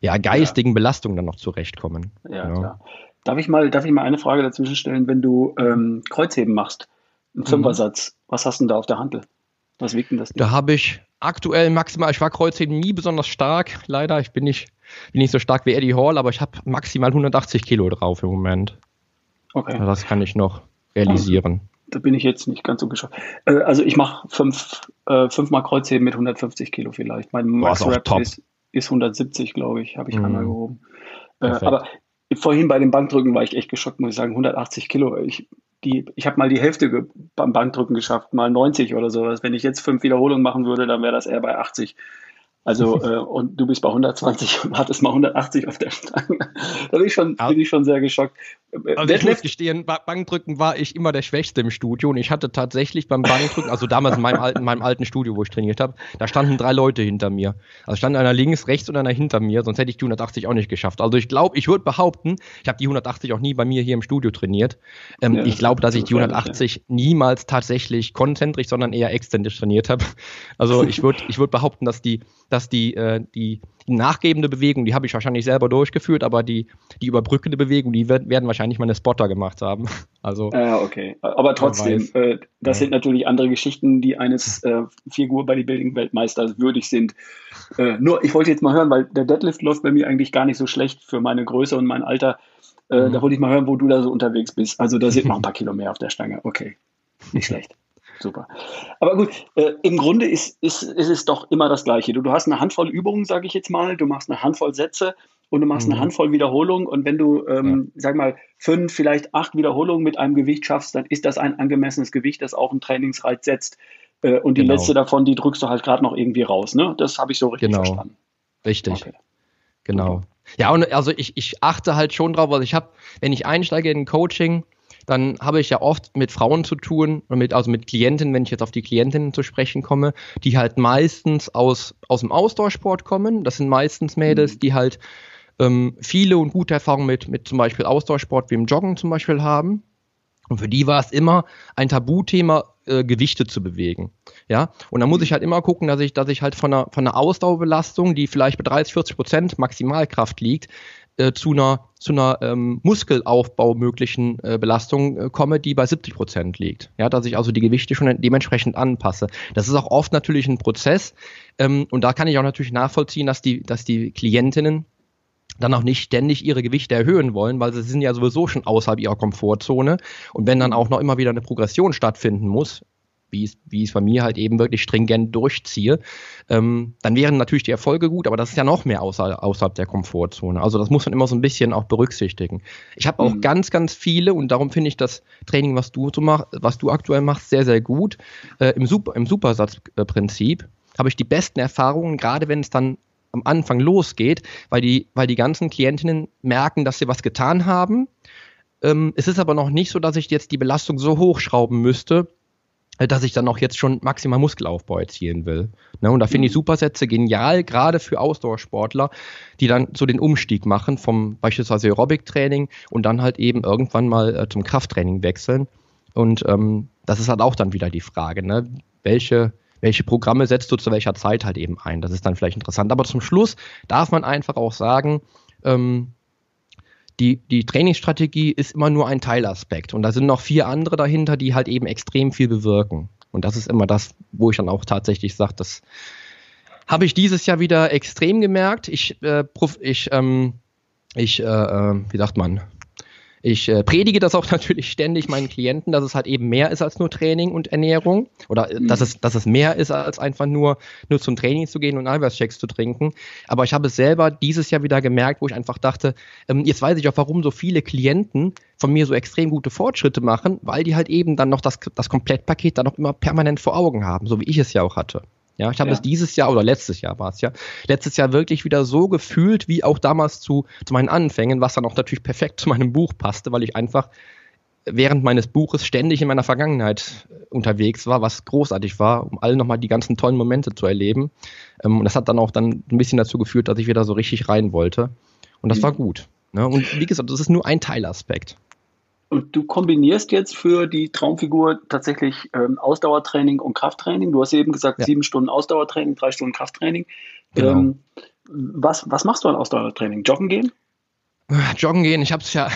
ja, geistigen ja. Belastungen dann noch zurechtkommen. Ja, ja. Klar. Darf ich mal, darf ich mal eine Frage dazwischen stellen, wenn du ähm, Kreuzheben machst, einen Fünfersatz, mhm. was hast du denn da auf der Hantel? Was wiegt denn das? Denn? Da habe ich aktuell maximal, ich war Kreuzheben nie besonders stark, leider, ich bin nicht, bin nicht so stark wie Eddie Hall, aber ich habe maximal hundertachtzig Kilo drauf im Moment. Okay. Also das kann ich noch realisieren. Also, da bin ich jetzt nicht ganz so geschafft. Äh, also ich mache fünf, äh, fünfmal Kreuzheben mit hundertfünfzig Kilo vielleicht. Mein Max-Rep ist, ist hundertsiebzig, glaube ich, habe ich mhm. einmal gehoben. Äh, aber vorhin bei dem Bankdrücken war ich echt geschockt, muss ich sagen, hundertachtzig Kilo. Ich, die, ich habe mal die Hälfte beim Bankdrücken geschafft, mal neunzig oder sowas. Wenn ich jetzt fünf Wiederholungen machen würde, dann wäre das eher bei achtzig. Also äh, und du bist bei hundertzwanzig und hattest mal hundertachtzig auf der Stange. Da bin ich schon, bin ich schon sehr geschockt. Also ich muss gestehen, beim Bankdrücken war ich immer der Schwächste im Studio und ich hatte tatsächlich beim Bankdrücken, also damals in meinem alten, in meinem alten Studio, wo ich trainiert habe, da standen drei Leute hinter mir. Also stand einer links, rechts und einer hinter mir, sonst hätte ich die hundertachtzig auch nicht geschafft. Also ich glaube, ich würde behaupten, ich habe die hundertachtzig auch nie bei mir hier im Studio trainiert. Ähm, ja, ich glaube, dass ich die hundertachtzig ja. niemals tatsächlich konzentrisch, sondern eher exzentrisch trainiert habe. Also ich würde ich würd behaupten, dass die dass die, äh, die, die nachgebende Bewegung, die habe ich wahrscheinlich selber durchgeführt, aber die, die überbrückende Bewegung, die wird, werden wahrscheinlich meine Spotter gemacht haben. Also, ja, okay. Aber trotzdem, äh, das ja. sind natürlich andere Geschichten, die eines äh, Figur-Bodybuilding-Weltmeisters würdig sind. Äh, nur, ich wollte jetzt mal hören, weil der Deadlift läuft bei mir eigentlich gar nicht so schlecht für meine Größe und mein Alter. Äh, mhm. Da wollte ich mal hören, wo du da so unterwegs bist. Also da sind noch ein paar Kilo mehr auf der Stange. Okay, nicht schlecht. Super. Aber gut, äh, im Grunde ist, ist, ist es doch immer das Gleiche. Du, du hast eine Handvoll Übungen, sage ich jetzt mal, du machst eine Handvoll Sätze und du machst mhm. eine Handvoll Wiederholungen und wenn du, ähm, ja. sag mal, fünf, vielleicht acht Wiederholungen mit einem Gewicht schaffst, dann ist das ein angemessenes Gewicht, das auch einen Trainingsreiz setzt äh, und die genau. letzte davon, die drückst du halt gerade noch irgendwie raus, ne? Das habe ich so richtig genau. verstanden. Richtig, okay. Genau. Ja, und also ich, ich achte halt schon drauf, also ich habe, wenn ich einsteige in ein Coaching, dann habe ich ja oft mit Frauen zu tun, mit, also mit Klientinnen, wenn ich jetzt auf die Klientinnen zu sprechen komme, die halt meistens aus, aus dem Ausdauersport kommen. Das sind meistens Mädels, die halt ähm, viele und gute Erfahrungen mit, mit zum Beispiel Ausdauersport wie im Joggen zum Beispiel haben. Und für die war es immer ein Tabuthema, äh, Gewichte zu bewegen. Ja? Und da muss ich halt immer gucken, dass ich, dass ich halt von einer, von einer Ausdauerbelastung, die vielleicht bei dreißig, vierzig Prozent Maximalkraft liegt, äh, zu einer, zu einer ähm, muskelaufbaumöglichen äh, Belastung äh, komme, die bei siebzig Prozent liegt. Ja? Dass ich also die Gewichte schon dementsprechend anpasse. Das ist auch oft natürlich ein Prozess. Ähm, und da kann ich auch natürlich nachvollziehen, dass die, dass die Klientinnen dann auch nicht ständig ihre Gewichte erhöhen wollen, weil sie sind ja sowieso schon außerhalb ihrer Komfortzone. Und wenn dann auch noch immer wieder eine Progression stattfinden muss, wie ich es bei mir halt eben wirklich stringent durchziehe, ähm, dann wären natürlich die Erfolge gut, aber das ist ja noch mehr außer, außerhalb der Komfortzone. Also das muss man immer so ein bisschen auch berücksichtigen. Ich habe auch mhm. ganz, ganz viele, und darum finde ich das Training, was du, so mach, was du aktuell machst, sehr, sehr gut. Äh, im, Super, im Supersatzprinzip habe ich die besten Erfahrungen, gerade wenn es dann am Anfang losgeht, weil die, weil die ganzen Klientinnen merken, dass sie was getan haben. Ähm, es ist aber noch nicht so, dass ich jetzt die Belastung so hochschrauben müsste, dass ich dann auch jetzt schon maximal Muskelaufbau erzielen will. Ne? Und da finde ich Supersätze genial, gerade für Ausdauersportler, die dann so den Umstieg machen vom beispielsweise Aerobic-Training und dann halt eben irgendwann mal äh, zum Krafttraining wechseln. Und ähm, das ist halt auch dann wieder die Frage, ne? Welche Welche Programme setzt du zu welcher Zeit halt eben ein? Das ist dann vielleicht interessant. Aber zum Schluss darf man einfach auch sagen, ähm, die, die Trainingsstrategie ist immer nur ein Teilaspekt. Und da sind noch vier andere dahinter, die halt eben extrem viel bewirken. Und das ist immer das, wo ich dann auch tatsächlich sage, das habe ich dieses Jahr wieder extrem gemerkt. Ich, äh, ich, ähm, ich äh, wie sagt man, Ich äh, predige das auch natürlich ständig meinen Klienten, dass es halt eben mehr ist als nur Training und Ernährung oder äh, mhm. dass es dass es mehr ist als einfach nur, nur zum Training zu gehen und Eiweißshakes zu trinken. Aber ich habe es selber dieses Jahr wieder gemerkt, wo ich einfach dachte, ähm, jetzt weiß ich auch, warum so viele Klienten von mir so extrem gute Fortschritte machen, weil die halt eben dann noch das, das Komplettpaket dann noch immer permanent vor Augen haben, so wie ich es ja auch hatte. Ja, ich habe ja. es dieses Jahr oder letztes Jahr war es ja, letztes Jahr wirklich wieder so gefühlt, wie auch damals zu, zu meinen Anfängen, was dann auch natürlich perfekt zu meinem Buch passte, weil ich einfach während meines Buches ständig in meiner Vergangenheit unterwegs war, was großartig war, um alle nochmal die ganzen tollen Momente zu erleben. Ähm, und das hat dann auch dann ein bisschen dazu geführt, dass ich wieder so richtig rein wollte. Und das mhm. war gut. Ne? Und wie gesagt, das ist nur ein Teilaspekt. Und du kombinierst jetzt für die Traumfigur tatsächlich ähm, Ausdauertraining und Krafttraining. Du hast eben gesagt, ja. sieben Stunden Ausdauertraining, drei Stunden Krafttraining. Genau. Ähm, was, was machst du an Ausdauertraining? Joggen gehen? Joggen gehen, ich habe es ja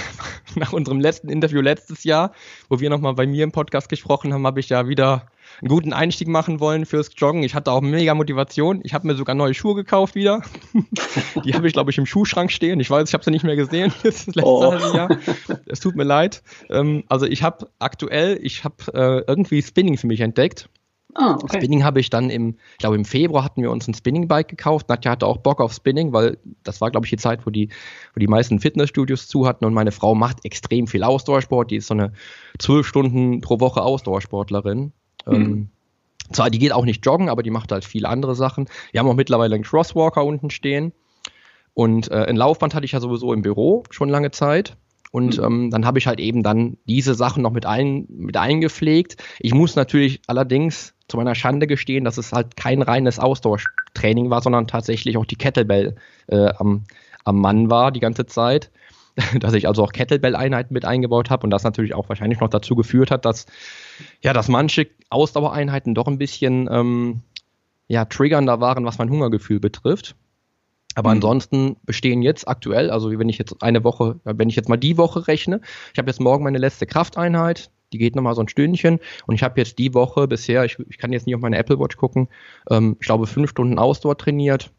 nach unserem letzten Interview letztes Jahr, wo wir nochmal bei mir im Podcast gesprochen haben, habe ich ja wieder einen guten Einstieg machen wollen fürs Joggen. Ich hatte auch mega Motivation. Ich habe mir sogar neue Schuhe gekauft wieder. Die habe ich, glaube ich, im Schuhschrank stehen. Ich weiß, ich habe sie nicht mehr gesehen. Das letzte oh. Jahr. Es tut mir leid. Ähm, also ich habe aktuell, ich habe äh, irgendwie Spinning für mich entdeckt. Ah, okay. Spinning habe ich dann im, ich glaube im Februar hatten wir uns ein Spinning-Bike gekauft. Nadja hatte auch Bock auf Spinning, weil das war, glaube ich, die Zeit, wo die, wo die meisten Fitnessstudios zu hatten. Und meine Frau macht extrem viel Ausdauersport. Die ist so eine zwölf Stunden pro Woche Ausdauersportlerin. Mhm. Ähm, zwar, die geht auch nicht joggen, aber die macht halt viele andere Sachen. Wir haben auch mittlerweile einen Crosswalker unten stehen. Und äh, ein Laufband hatte ich ja sowieso im Büro schon lange Zeit. Und mhm. ähm, dann habe ich halt eben dann diese Sachen noch mit, ein, mit eingepflegt. Ich muss natürlich allerdings zu meiner Schande gestehen, dass es halt kein reines Ausdauertraining war, sondern tatsächlich auch die Kettlebell äh, am, am Mann war die ganze Zeit. Dass ich also auch Kettlebell-Einheiten mit eingebaut habe und das natürlich auch wahrscheinlich noch dazu geführt hat, dass, ja, dass manche Ausdauereinheiten doch ein bisschen ähm, ja, triggernder waren, was mein Hungergefühl betrifft. Aber mhm. ansonsten bestehen jetzt aktuell, also wenn ich jetzt eine Woche, wenn ich jetzt mal die Woche rechne, ich habe jetzt morgen meine letzte Krafteinheit, die geht nochmal so ein Stündchen und ich habe jetzt die Woche bisher, ich, ich kann jetzt nicht auf meine Apple Watch gucken, ähm, ich glaube fünf Stunden Ausdauer trainiert,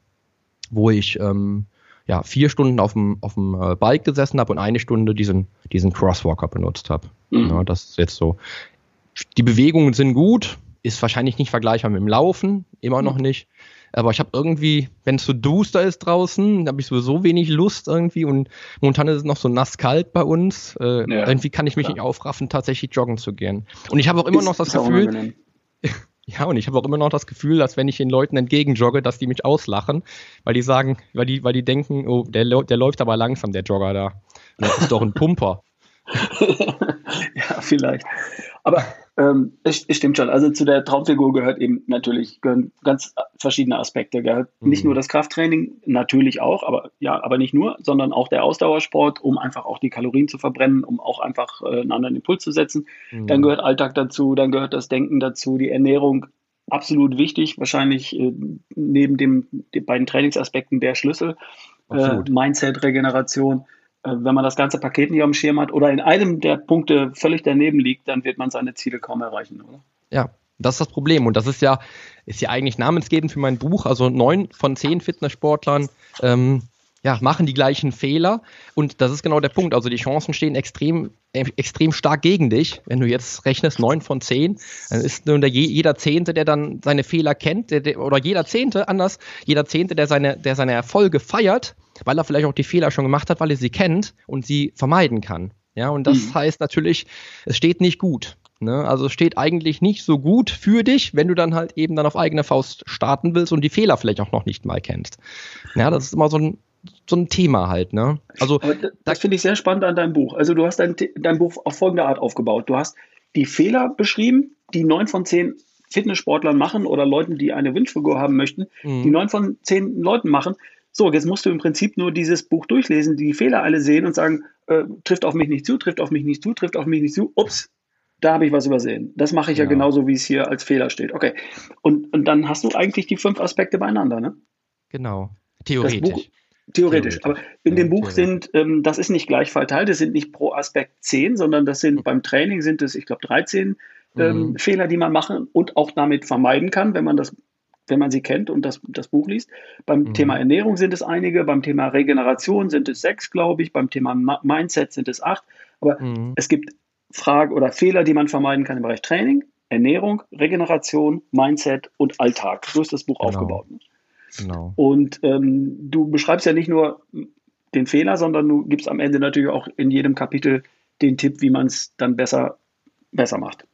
wo ich ähm, ja, vier Stunden auf dem, auf dem Bike gesessen habe und eine Stunde diesen, diesen Crosswalker benutzt habe. Mhm. Ja, das ist jetzt so. Die Bewegungen sind gut, ist wahrscheinlich nicht vergleichbar mit dem Laufen, immer mhm. noch nicht. Aber ich habe irgendwie, wenn es so duster ist draußen, habe ich sowieso wenig Lust irgendwie und momentan ist es noch so nasskalt bei uns. Äh, ja, irgendwie kann ich mich klar. nicht aufraffen, tatsächlich joggen zu gehen. Und ich habe auch immer ist, noch das Gefühl... Ja, und ich habe auch immer noch das Gefühl, dass wenn ich den Leuten entgegenjogge, dass die mich auslachen, weil die sagen, weil die, weil die denken, oh, der, der läuft aber langsam, der Jogger da. Das ist doch ein Pumper. Ja, vielleicht. Aber Ähm, es, es stimmt schon. Also zu der Traumfigur gehört eben natürlich gehören ganz verschiedene Aspekte. Gehört mhm. nicht nur das Krafttraining, natürlich auch, aber ja, aber nicht nur, sondern auch der Ausdauersport, um einfach auch die Kalorien zu verbrennen, um auch einfach äh, einen anderen Impuls zu setzen. Mhm. Dann gehört Alltag dazu, dann gehört das Denken dazu, die Ernährung absolut wichtig, wahrscheinlich äh, neben dem, den beiden Trainingsaspekten der Schlüssel. Äh, Mindset, Regeneration. Wenn man das ganze Paket nicht auf dem Schirm hat oder in einem der Punkte völlig daneben liegt, dann wird man seine Ziele kaum erreichen, oder? Ja, das ist das Problem. Und das ist ja, ist ja eigentlich namensgebend für mein Buch. Also neun von zehn Fitnesssportlern ähm, ja, machen die gleichen Fehler. Und das ist genau der Punkt. Also die Chancen stehen extrem, äh, extrem stark gegen dich. Wenn du jetzt rechnest, neun von zehn, dann ist nur der, jeder Zehnte, der dann seine Fehler kennt, der, der, oder jeder Zehnte, anders, jeder Zehnte, der seine, der seine Erfolge feiert, weil er vielleicht auch die Fehler schon gemacht hat, weil er sie kennt und sie vermeiden kann. Ja, und das mhm. heißt natürlich, es steht nicht gut. Ne? Also es steht eigentlich nicht so gut für dich, wenn du dann halt eben dann auf eigene Faust starten willst und die Fehler vielleicht auch noch nicht mal kennst. Ja, das ist immer so ein, so ein Thema halt. Ne? Also, aber das da, finde ich sehr spannend an deinem Buch. Also du hast dein, dein Buch auf folgende Art aufgebaut. Du hast die Fehler beschrieben, die neun von zehn Fitnesssportlern machen oder Leuten, die eine Wunschfigur haben möchten, mhm. die neun von zehn Leuten machen. So, jetzt musst du im Prinzip nur dieses Buch durchlesen, die Fehler alle sehen und sagen, äh, trifft auf mich nicht zu, trifft auf mich nicht zu, trifft auf mich nicht zu, ups, da habe ich was übersehen. Das mache ich ja, ja genauso, wie es hier als Fehler steht. Okay, und, und dann hast du eigentlich die fünf Aspekte beieinander, ne? Genau, theoretisch. Buch, theoretisch. theoretisch, aber in ja, dem Buch sind, ähm, das ist nicht gleich verteilt, das sind nicht pro Aspekt zehn, sondern das sind mhm. beim Training sind es, ich glaube, dreizehn ähm, mhm. Fehler, die man machen und auch damit vermeiden kann, wenn man das wenn man sie kennt und das, das Buch liest. Beim mhm. Thema Ernährung sind es einige, beim Thema Regeneration sind es sechs, glaube ich, beim Thema Ma- Mindset sind es acht. Aber mhm. es gibt Fragen oder Fehler, die man vermeiden kann im Bereich Training, Ernährung, Regeneration, Mindset und Alltag. So ist das Buch genau. aufgebaut. Genau. Und ähm, du beschreibst ja nicht nur den Fehler, sondern du gibst am Ende natürlich auch in jedem Kapitel den Tipp, wie man es dann besser, besser macht.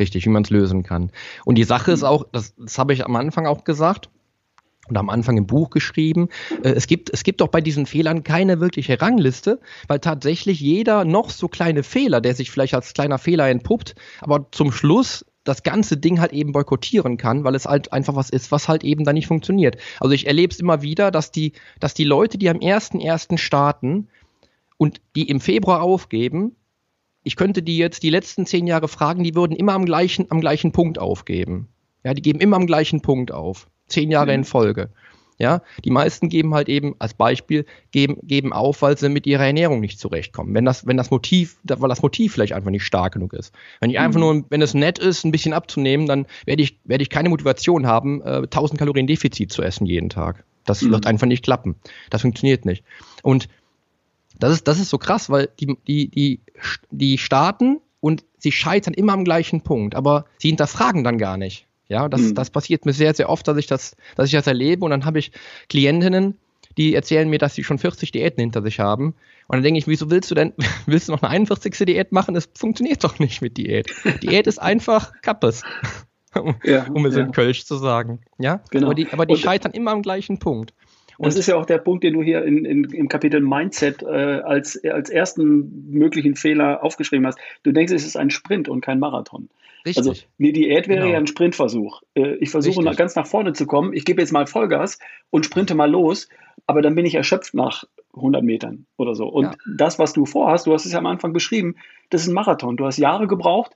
Richtig, wie man es lösen kann. Und die Sache ist auch, das, das habe ich am Anfang auch gesagt und am Anfang im Buch geschrieben, äh, es gibt es gibt doch bei diesen Fehlern keine wirkliche Rangliste, weil tatsächlich jeder noch so kleine Fehler, der sich vielleicht als kleiner Fehler entpuppt, aber zum Schluss das ganze Ding halt eben boykottieren kann, weil es halt einfach was ist, was halt eben dann nicht funktioniert. Also ich erlebe es immer wieder, dass die, dass die Leute, die am ersten ersten starten und die im Februar aufgeben, ich könnte die jetzt die letzten zehn Jahre fragen, die würden immer am gleichen, am gleichen Punkt aufgeben. Ja, die geben immer am gleichen Punkt auf. Zehn Jahre mhm. in Folge. Ja, die meisten geben halt eben, als Beispiel, geben, geben auf, weil sie mit ihrer Ernährung nicht zurechtkommen. Wenn das, wenn das Motiv, weil das Motiv vielleicht einfach nicht stark genug ist. Wenn ich mhm. einfach nur, wenn es nett ist, ein bisschen abzunehmen, dann werde ich, werde ich keine Motivation haben, äh, tausend Kalorien Defizit zu essen jeden Tag. Das mhm. wird einfach nicht klappen. Das funktioniert nicht. Und Das ist, das ist so krass, weil die, die, die, die starten und sie scheitern immer am gleichen Punkt, aber sie hinterfragen dann gar nicht. Ja, das, mhm. das passiert mir sehr, sehr oft, dass ich das, dass ich das erlebe und dann habe ich Klientinnen, die erzählen mir, dass sie schon vierzig Diäten hinter sich haben und dann denke ich, wieso willst du denn, willst du noch eine einundvierzigste Diät machen? Das funktioniert doch nicht mit Diät. Diät ist einfach Kappes, um, ja, um es ja. in Kölsch zu sagen. Ja, genau. Aber die, aber die und, scheitern immer am gleichen Punkt. Und das ist ja auch der Punkt, den du hier in, in, im Kapitel Mindset äh, als, als ersten möglichen Fehler aufgeschrieben hast. Du denkst, es ist ein Sprint und kein Marathon. Richtig. Also eine Diät wäre genau. ja ein Sprintversuch. Äh, ich versuche nach, ganz nach vorne zu kommen, ich gebe jetzt mal Vollgas und sprinte mal los, aber dann bin ich erschöpft nach hundert Metern oder so. Und ja. das, was du vorhast, du hast es ja am Anfang beschrieben, das ist ein Marathon. Du hast Jahre gebraucht,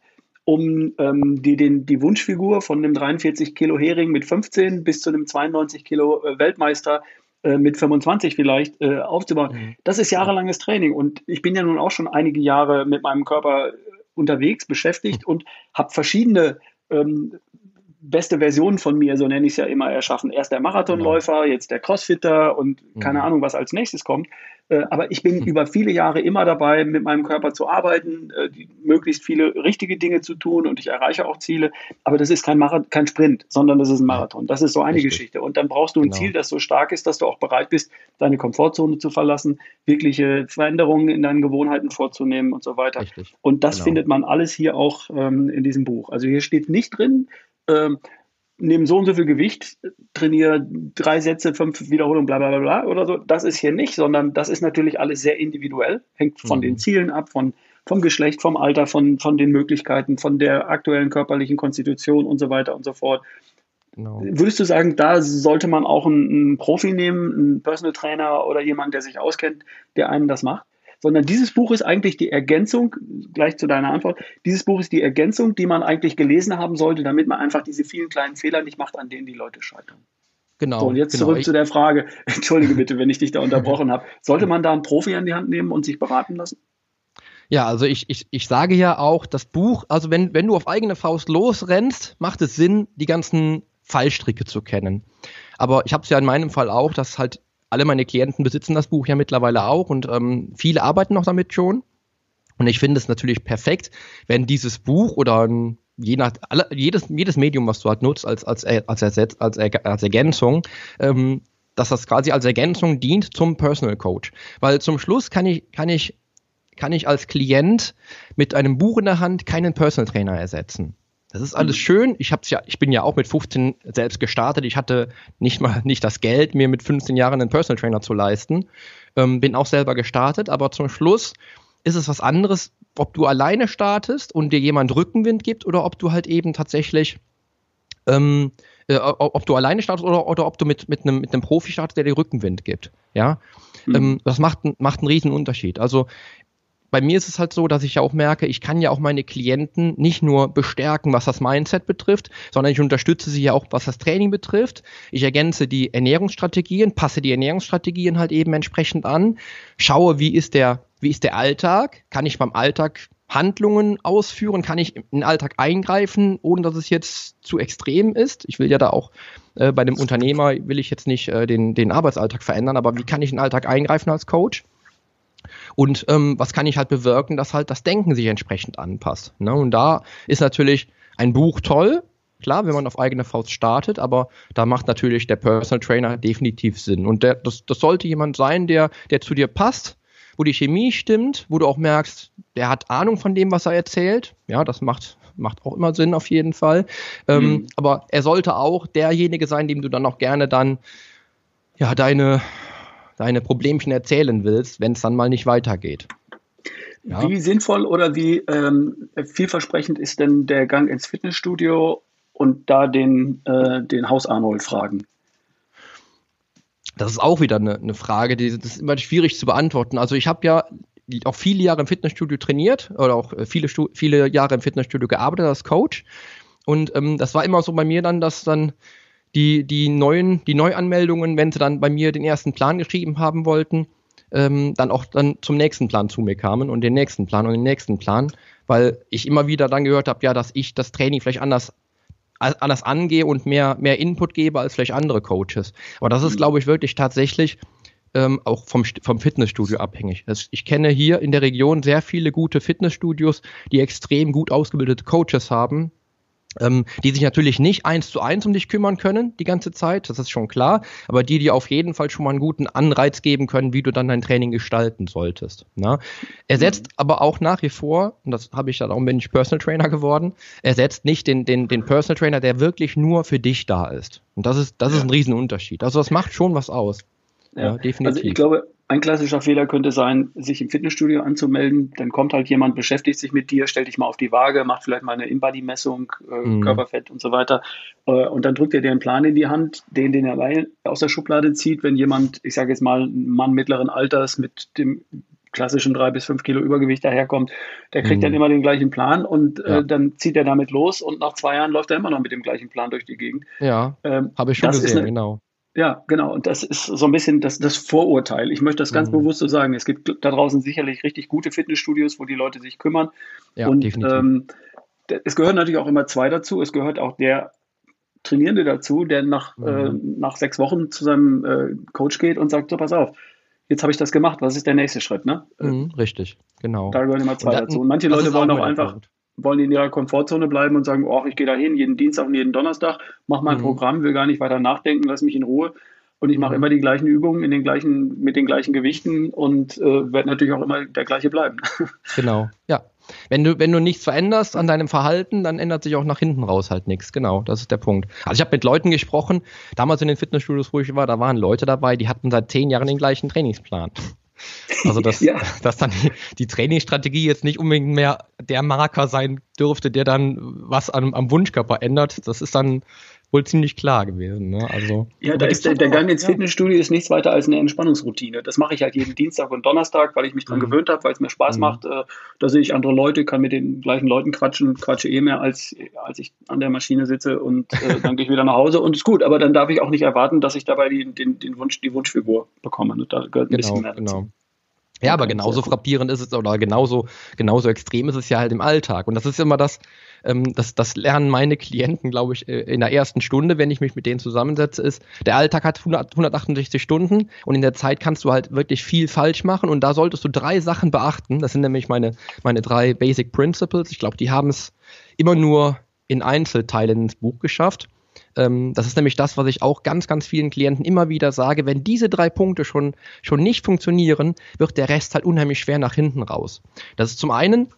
um ähm, die, den, die Wunschfigur von einem dreiundvierzig Kilo Hering mit fünfzehn bis zu einem zweiundneunzig Kilo äh, Weltmeister mit fünfundzwanzig vielleicht äh, aufzubauen. Mhm. Das ist jahrelanges Training und ich bin ja nun auch schon einige Jahre mit meinem Körper unterwegs, beschäftigt mhm. und habe verschiedene ähm, beste Versionen von mir, so nenne ich es ja immer, erschaffen. Erst der Marathonläufer, mhm. jetzt der Crossfitter und mhm. keine Ahnung, was als nächstes kommt. Äh, aber ich bin mhm. über viele Jahre immer dabei, mit meinem Körper zu arbeiten, äh, die, möglichst viele richtige Dinge zu tun und ich erreiche auch Ziele. Aber das ist kein, Marathon, kein Sprint, sondern das ist ein Marathon. Das ist so eine Richtig. Geschichte. Und dann brauchst du ein genau. Ziel, das so stark ist, dass du auch bereit bist, deine Komfortzone zu verlassen, wirkliche Veränderungen in deinen Gewohnheiten vorzunehmen und so weiter. Richtig. Und das genau. findet man alles hier auch ähm, in diesem Buch. Also hier steht nicht drin, Ähm, nimm so und so viel Gewicht, trainiere drei Sätze, fünf Wiederholungen, bla bla bla oder so. Das ist hier nicht, sondern das ist natürlich alles sehr individuell, hängt von mhm. den Zielen ab, von, vom Geschlecht, vom Alter, von, von den Möglichkeiten, von der aktuellen körperlichen Konstitution und so weiter und so fort. Genau. Würdest du sagen, da sollte man auch einen, einen Profi nehmen, einen Personal Trainer oder jemanden, der sich auskennt, der einem das macht? Sondern dieses Buch ist eigentlich die Ergänzung, gleich zu deiner Antwort, dieses Buch ist die Ergänzung, die man eigentlich gelesen haben sollte, damit man einfach diese vielen kleinen Fehler nicht macht, an denen die Leute scheitern. Genau. So, und jetzt genau. zurück ich zu der Frage, entschuldige bitte, wenn ich dich da unterbrochen habe, sollte man da einen Profi an die Hand nehmen und sich beraten lassen? Ja, also ich, ich, ich sage ja auch, das Buch, also wenn, wenn du auf eigene Faust losrennst, macht es Sinn, die ganzen Fallstricke zu kennen. Aber ich habe es ja in meinem Fall auch, dass halt alle meine Klienten besitzen das Buch ja mittlerweile auch und ähm, viele arbeiten noch damit schon. Und ich finde es natürlich perfekt, wenn dieses Buch oder ein, je nach, alle, jedes, jedes Medium, was du halt nutzt, als, als, als, Ersetz, als, als Ergänzung, ähm, dass das quasi als Ergänzung dient zum Personal Coach. Weil zum Schluss kann ich, kann ich, kann ich als Klient mit einem Buch in der Hand keinen Personal Trainer ersetzen. Das ist alles schön. Ich hab's ja, ich bin ja auch mit fünfzehn selbst gestartet. Ich hatte nicht mal nicht das Geld, mir mit fünfzehn Jahren einen Personal Trainer zu leisten. Ähm, bin auch selber gestartet, aber zum Schluss ist es was anderes, ob du alleine startest und dir jemand Rückenwind gibt oder ob du halt eben tatsächlich, ähm, äh, ob du alleine startest oder, oder ob du mit mit einem mit einem Profi startest, der dir Rückenwind gibt. Ja, mhm. ähm, das macht macht einen riesen Unterschied. Also bei mir ist es halt so, dass ich ja auch merke, ich kann ja auch meine Klienten nicht nur bestärken, was das Mindset betrifft, sondern ich unterstütze sie ja auch, was das Training betrifft. Ich ergänze die Ernährungsstrategien, passe die Ernährungsstrategien halt eben entsprechend an, schaue, wie ist der, wie ist der Alltag, kann ich beim Alltag Handlungen ausführen, kann ich in den Alltag eingreifen, ohne dass es jetzt zu extrem ist. Ich will ja da auch äh, bei dem Unternehmer, will ich jetzt nicht äh, den, den Arbeitsalltag verändern, aber wie kann ich in den Alltag eingreifen als Coach? Und ähm, was kann ich halt bewirken, dass halt das Denken sich entsprechend anpasst. Ne? Und da ist natürlich ein Buch toll, klar, wenn man auf eigene Faust startet, aber da macht natürlich der Personal Trainer definitiv Sinn. Und der, das, das sollte jemand sein, der, der zu dir passt, wo die Chemie stimmt, wo du auch merkst, der hat Ahnung von dem, was er erzählt. Ja, das macht, macht auch immer Sinn auf jeden Fall. Ähm, mhm. Aber er sollte auch derjenige sein, dem du dann auch gerne dann ja deine... deine Problemchen erzählen willst, wenn es dann mal nicht weitergeht. Ja. Wie sinnvoll oder wie ähm, vielversprechend ist denn der Gang ins Fitnessstudio und da den, äh, den Haus-Arnold fragen? Das ist auch wieder eine, eine Frage, die das ist immer schwierig zu beantworten. Also ich habe ja auch viele Jahre im Fitnessstudio trainiert oder auch viele, viele Jahre im Fitnessstudio gearbeitet als Coach. Und ähm, das war immer so bei mir dann, dass dann Die, die neuen, die Neuanmeldungen, wenn sie dann bei mir den ersten Plan geschrieben haben wollten, ähm, dann auch dann zum nächsten Plan zu mir kamen und den nächsten Plan und den nächsten Plan, weil ich immer wieder dann gehört habe, ja, dass ich das Training vielleicht anders, anders angehe und mehr, mehr Input gebe als vielleicht andere Coaches. Aber das ist, glaube ich, wirklich tatsächlich ähm, auch vom, vom Fitnessstudio abhängig. Also ich kenne hier in der Region sehr viele gute Fitnessstudios, die extrem gut ausgebildete Coaches haben, Ähm, die sich natürlich nicht eins zu eins um dich kümmern können die ganze Zeit, das ist schon klar, aber die dir auf jeden Fall schon mal einen guten Anreiz geben können, wie du dann dein Training gestalten solltest. Ne? Er setzt mhm. aber auch nach wie vor, und das habe ich dann auch, bin ich Personal Trainer geworden, er setzt nicht den, den, den Personal Trainer, der wirklich nur für dich da ist. Und das ist, das ist ein Riesenunterschied. Also das macht schon was aus. Ja, ja, definitiv. Also ich glaube, ein klassischer Fehler könnte sein, sich im Fitnessstudio anzumelden. Dann kommt halt jemand, beschäftigt sich mit dir, stellt dich mal auf die Waage, macht vielleicht mal eine In-Body-Messung, äh, mhm. Körperfett und so weiter. Äh, und dann drückt er dir einen Plan in die Hand, den, den er allein aus der Schublade zieht. Wenn jemand, ich sage jetzt mal, ein Mann mittleren Alters mit dem klassischen drei bis fünf Kilo Übergewicht daherkommt, der kriegt mhm. dann immer den gleichen Plan und äh, ja. dann zieht er damit los und nach zwei Jahren läuft er immer noch mit dem gleichen Plan durch die Gegend. Ja, ähm, habe ich schon gesehen, eine, genau. Ja, genau. Und das ist so ein bisschen das, das Vorurteil. Ich möchte das ganz mhm. bewusst so sagen. Es gibt da draußen sicherlich richtig gute Fitnessstudios, wo die Leute sich kümmern. Ja, und ähm, es gehören natürlich auch immer zwei dazu. Es gehört auch der Trainierende dazu, der nach, mhm. äh, nach sechs Wochen zu seinem äh, Coach geht und sagt, so, pass auf, jetzt habe ich das gemacht. Was ist der nächste Schritt? Ne? Mhm, richtig, genau. Da gehören immer zwei und das, dazu. Und manche Leute wollen auch einfach... Punkt. wollen in ihrer Komfortzone bleiben und sagen, oh, ich gehe da hin, jeden Dienstag und jeden Donnerstag, mache mein mhm. Programm, will gar nicht weiter nachdenken, lass mich in Ruhe und ich mache mhm. immer die gleichen Übungen in den gleichen, mit den gleichen Gewichten und äh, werde natürlich auch immer der gleiche bleiben. Genau, ja. Wenn du, wenn du nichts veränderst an deinem Verhalten, dann ändert sich auch nach hinten raus halt nichts. Genau, das ist der Punkt. Also ich habe mit Leuten gesprochen, damals in den Fitnessstudios, wo ich war, da waren Leute dabei, die hatten seit zehn Jahren den gleichen Trainingsplan. Also dass, ja. dass dann die, die Trainingsstrategie jetzt nicht unbedingt mehr der Marker sein dürfte, der dann was am, am Wunschkörper ändert, das ist dann wohl ziemlich klar gewesen. Ne? Also, ja, da ist der, der Gang ins Fitnessstudio ist nichts weiter als eine Entspannungsroutine. Das mache ich halt jeden Dienstag und Donnerstag, weil ich mich dran mhm. gewöhnt habe, weil es mir Spaß mhm. macht. Da sehe ich andere Leute, kann mit den gleichen Leuten quatschen, quatsche eh mehr, als, als ich an der Maschine sitze und äh, dann gehe ich wieder nach Hause und ist gut. Aber dann darf ich auch nicht erwarten, dass ich dabei die, den, den Wunsch, die Wunschfigur bekomme. Ne? Da gehört ein genau, bisschen mehr dazu. Genau. Ja, aber genauso frappierend ist es oder genauso, genauso extrem ist es ja halt im Alltag. Und das ist immer das, ähm, das, das lernen meine Klienten, glaube ich, in der ersten Stunde, wenn ich mich mit denen zusammensetze, ist, der Alltag hat hundertachtundsechzig Stunden und in der Zeit kannst du halt wirklich viel falsch machen und da solltest du drei Sachen beachten. Das sind nämlich meine, meine drei Basic Principles. Ich glaube, die haben es immer nur in Einzelteilen ins Buch geschafft. Das ist nämlich das, was ich auch ganz, ganz vielen Klienten immer wieder sage, wenn diese drei Punkte schon, schon nicht funktionieren, wird der Rest halt unheimlich schwer nach hinten raus. Das ist zum einen,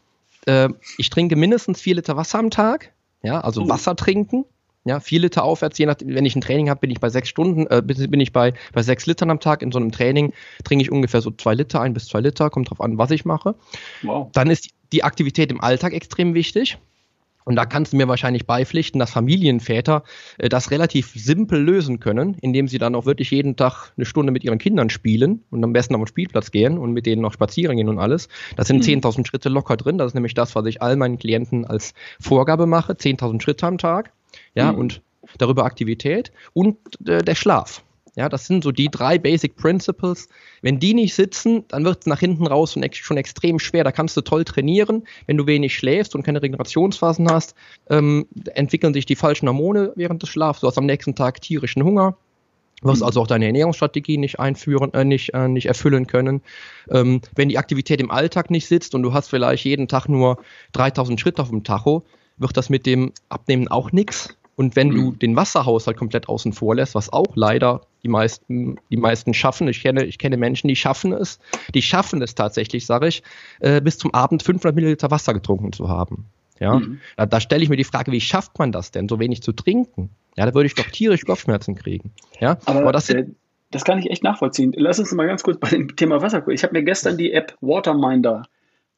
äh, ich trinke mindestens vier Liter Wasser am Tag, ja, also oh. Wasser trinken, ja, vier Liter aufwärts, je nachdem, wenn ich ein Training habe, bin ich bei sechs Stunden, äh, bin ich bei, bei sechs Litern am Tag. In so einem Training trinke ich ungefähr so zwei Liter, ein bis zwei Liter, kommt drauf an, was ich mache. Wow. Dann ist die Aktivität im Alltag extrem wichtig. Und da kannst du mir wahrscheinlich beipflichten, dass Familienväter äh, das relativ simpel lösen können, indem sie dann auch wirklich jeden Tag eine Stunde mit ihren Kindern spielen und am besten auf den Spielplatz gehen und mit denen noch spazieren gehen und alles. Das sind mhm. zehntausend Schritte locker drin. Das ist nämlich das, was ich all meinen Klienten als Vorgabe mache. zehntausend Schritte am Tag, ja, mhm. und darüber Aktivität und äh, der Schlaf. Ja, das sind so die drei Basic Principles. Wenn die nicht sitzen, dann wird es nach hinten raus schon, ex- schon extrem schwer. Da kannst du toll trainieren. Wenn du wenig schläfst und keine Regenerationsphasen hast, ähm, entwickeln sich die falschen Hormone während des Schlafs. Du hast am nächsten Tag tierischen Hunger. Du wirst also auch deine Ernährungsstrategie nicht einführen, äh, nicht, äh, nicht erfüllen können. Ähm, wenn die Aktivität im Alltag nicht sitzt und du hast vielleicht jeden Tag nur dreitausend Schritte auf dem Tacho, wird das mit dem Abnehmen auch nichts. Und wenn du den Wasserhaushalt komplett außen vor lässt, was auch leider die meisten, die meisten schaffen, ich kenne, ich kenne Menschen, die schaffen es, die schaffen es tatsächlich, sage ich, äh, bis zum Abend fünfhundert Milliliter Wasser getrunken zu haben. Ja, mhm. Da, da stelle ich mir die Frage, wie schafft man das denn, so wenig zu trinken? Ja, da würde ich doch tierisch Kopfschmerzen kriegen. Ja, aber, aber das äh, das kann ich echt nachvollziehen. Lass uns mal ganz kurz bei dem Thema Wasser gucken. Ich habe mir gestern die App WaterMinder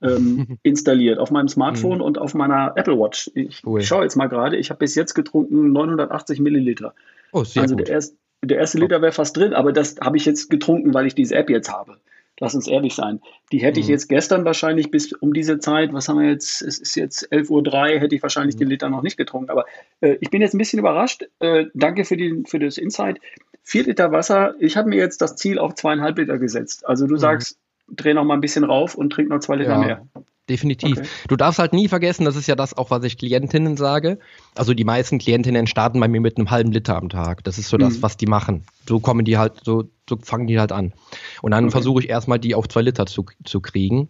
Ähm, installiert auf meinem Smartphone mhm. und auf meiner Apple Watch. Ich cool. schaue jetzt mal gerade, ich habe bis jetzt getrunken neunhundertachtzig Milliliter. Oh, sehr also gut. Der, erst, der erste Liter wäre fast drin, aber das habe ich jetzt getrunken, weil ich diese App jetzt habe. Lass uns ehrlich sein. Die hätte mhm. ich jetzt gestern wahrscheinlich bis um diese Zeit, was haben wir jetzt, es ist jetzt elf Uhr drei, hätte ich wahrscheinlich mhm. den Liter noch nicht getrunken. Aber äh, ich bin jetzt ein bisschen überrascht. Äh, danke für, die, für das Insight. Vier Liter Wasser, ich habe mir jetzt das Ziel auf zweieinhalb Liter gesetzt. Also du mhm. sagst, dreh noch mal ein bisschen rauf und trink noch zwei Liter ja, mehr. Definitiv. Okay. Du darfst halt nie vergessen, das ist ja das auch, was ich Klientinnen sage. Also die meisten Klientinnen starten bei mir mit einem halben Liter am Tag. Das ist so mhm. das, was die machen. So kommen die halt, so, so fangen die halt an. Und dann okay. versuche ich erstmal, die auf zwei Liter zu, zu kriegen.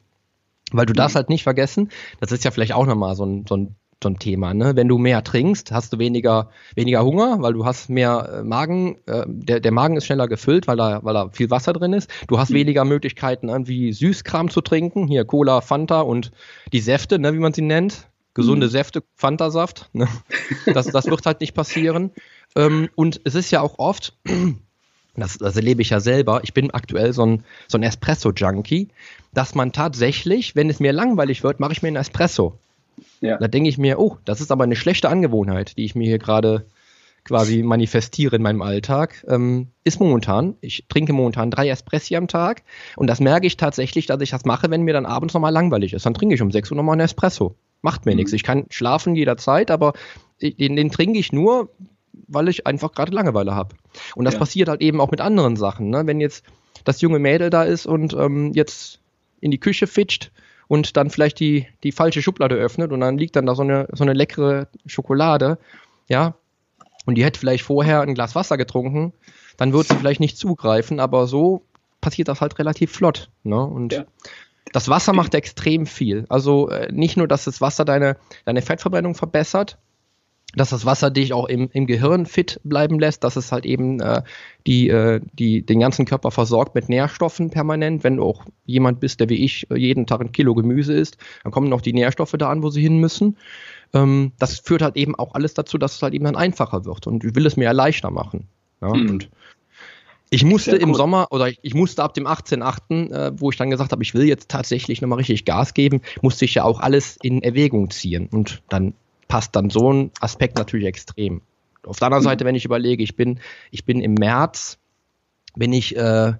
Weil du mhm. darfst halt nicht vergessen, das ist ja vielleicht auch nochmal so ein, so ein so ein Thema, ne? Wenn du mehr trinkst, hast du weniger, weniger Hunger, weil du hast mehr Magen, äh, der, der Magen ist schneller gefüllt, weil da, weil da viel Wasser drin ist. Du hast mhm. weniger Möglichkeiten, irgendwie Süßkram zu trinken, hier Cola, Fanta und die Säfte, ne, wie man sie nennt. Gesunde mhm. Säfte, Fanta-Saft, ne? Das, das wird halt nicht passieren. Ähm, und es ist ja auch oft, das, das erlebe ich ja selber, ich bin aktuell so ein, so ein Espresso-Junkie, dass man tatsächlich, wenn es mir langweilig wird, mache ich mir einen Espresso. Ja. Da denke ich mir, oh, das ist aber eine schlechte Angewohnheit, die ich mir hier gerade quasi manifestiere in meinem Alltag. Ähm, ist momentan, ich trinke momentan drei Espressi am Tag und das merke ich tatsächlich, dass ich das mache, wenn mir dann abends nochmal langweilig ist. Dann trinke ich um sechs Uhr nochmal einen Espresso. Macht mir mhm. nichts. Ich kann schlafen jederzeit, aber den, den trinke ich nur, weil ich einfach gerade Langeweile habe. Und das ja. passiert halt eben auch mit anderen Sachen. Ne? Wenn jetzt das junge Mädel da ist und ähm, jetzt in die Küche fitscht, und dann vielleicht die, die falsche Schublade öffnet und dann liegt dann da so eine, so eine leckere Schokolade, ja, und die hätte vielleicht vorher ein Glas Wasser getrunken, dann würde sie vielleicht nicht zugreifen, aber so passiert das halt relativ flott, ne? Und ja. das Wasser macht extrem viel. Also nicht nur, dass das Wasser deine, deine Fettverbrennung verbessert, dass das Wasser dich auch im, im Gehirn fit bleiben lässt, dass es halt eben äh, die, äh, die, den ganzen Körper versorgt mit Nährstoffen permanent. Wenn du auch jemand bist, der wie ich jeden Tag ein Kilo Gemüse isst, dann kommen noch die Nährstoffe da an, wo sie hin müssen. Ähm, das führt halt eben auch alles dazu, dass es halt eben dann einfacher wird. Und ich will es mir ja leichter machen. Ja? Mhm. Und Ich musste ja, im Sommer, oder ich, ich musste ab dem achtzehnten achten, äh, wo ich dann gesagt habe, ich will jetzt tatsächlich nochmal richtig Gas geben, musste ich ja auch alles in Erwägung ziehen. Und dann passt dann so ein Aspekt natürlich extrem. Auf der anderen Seite, wenn ich überlege, ich bin, ich bin im März, bin ich, äh,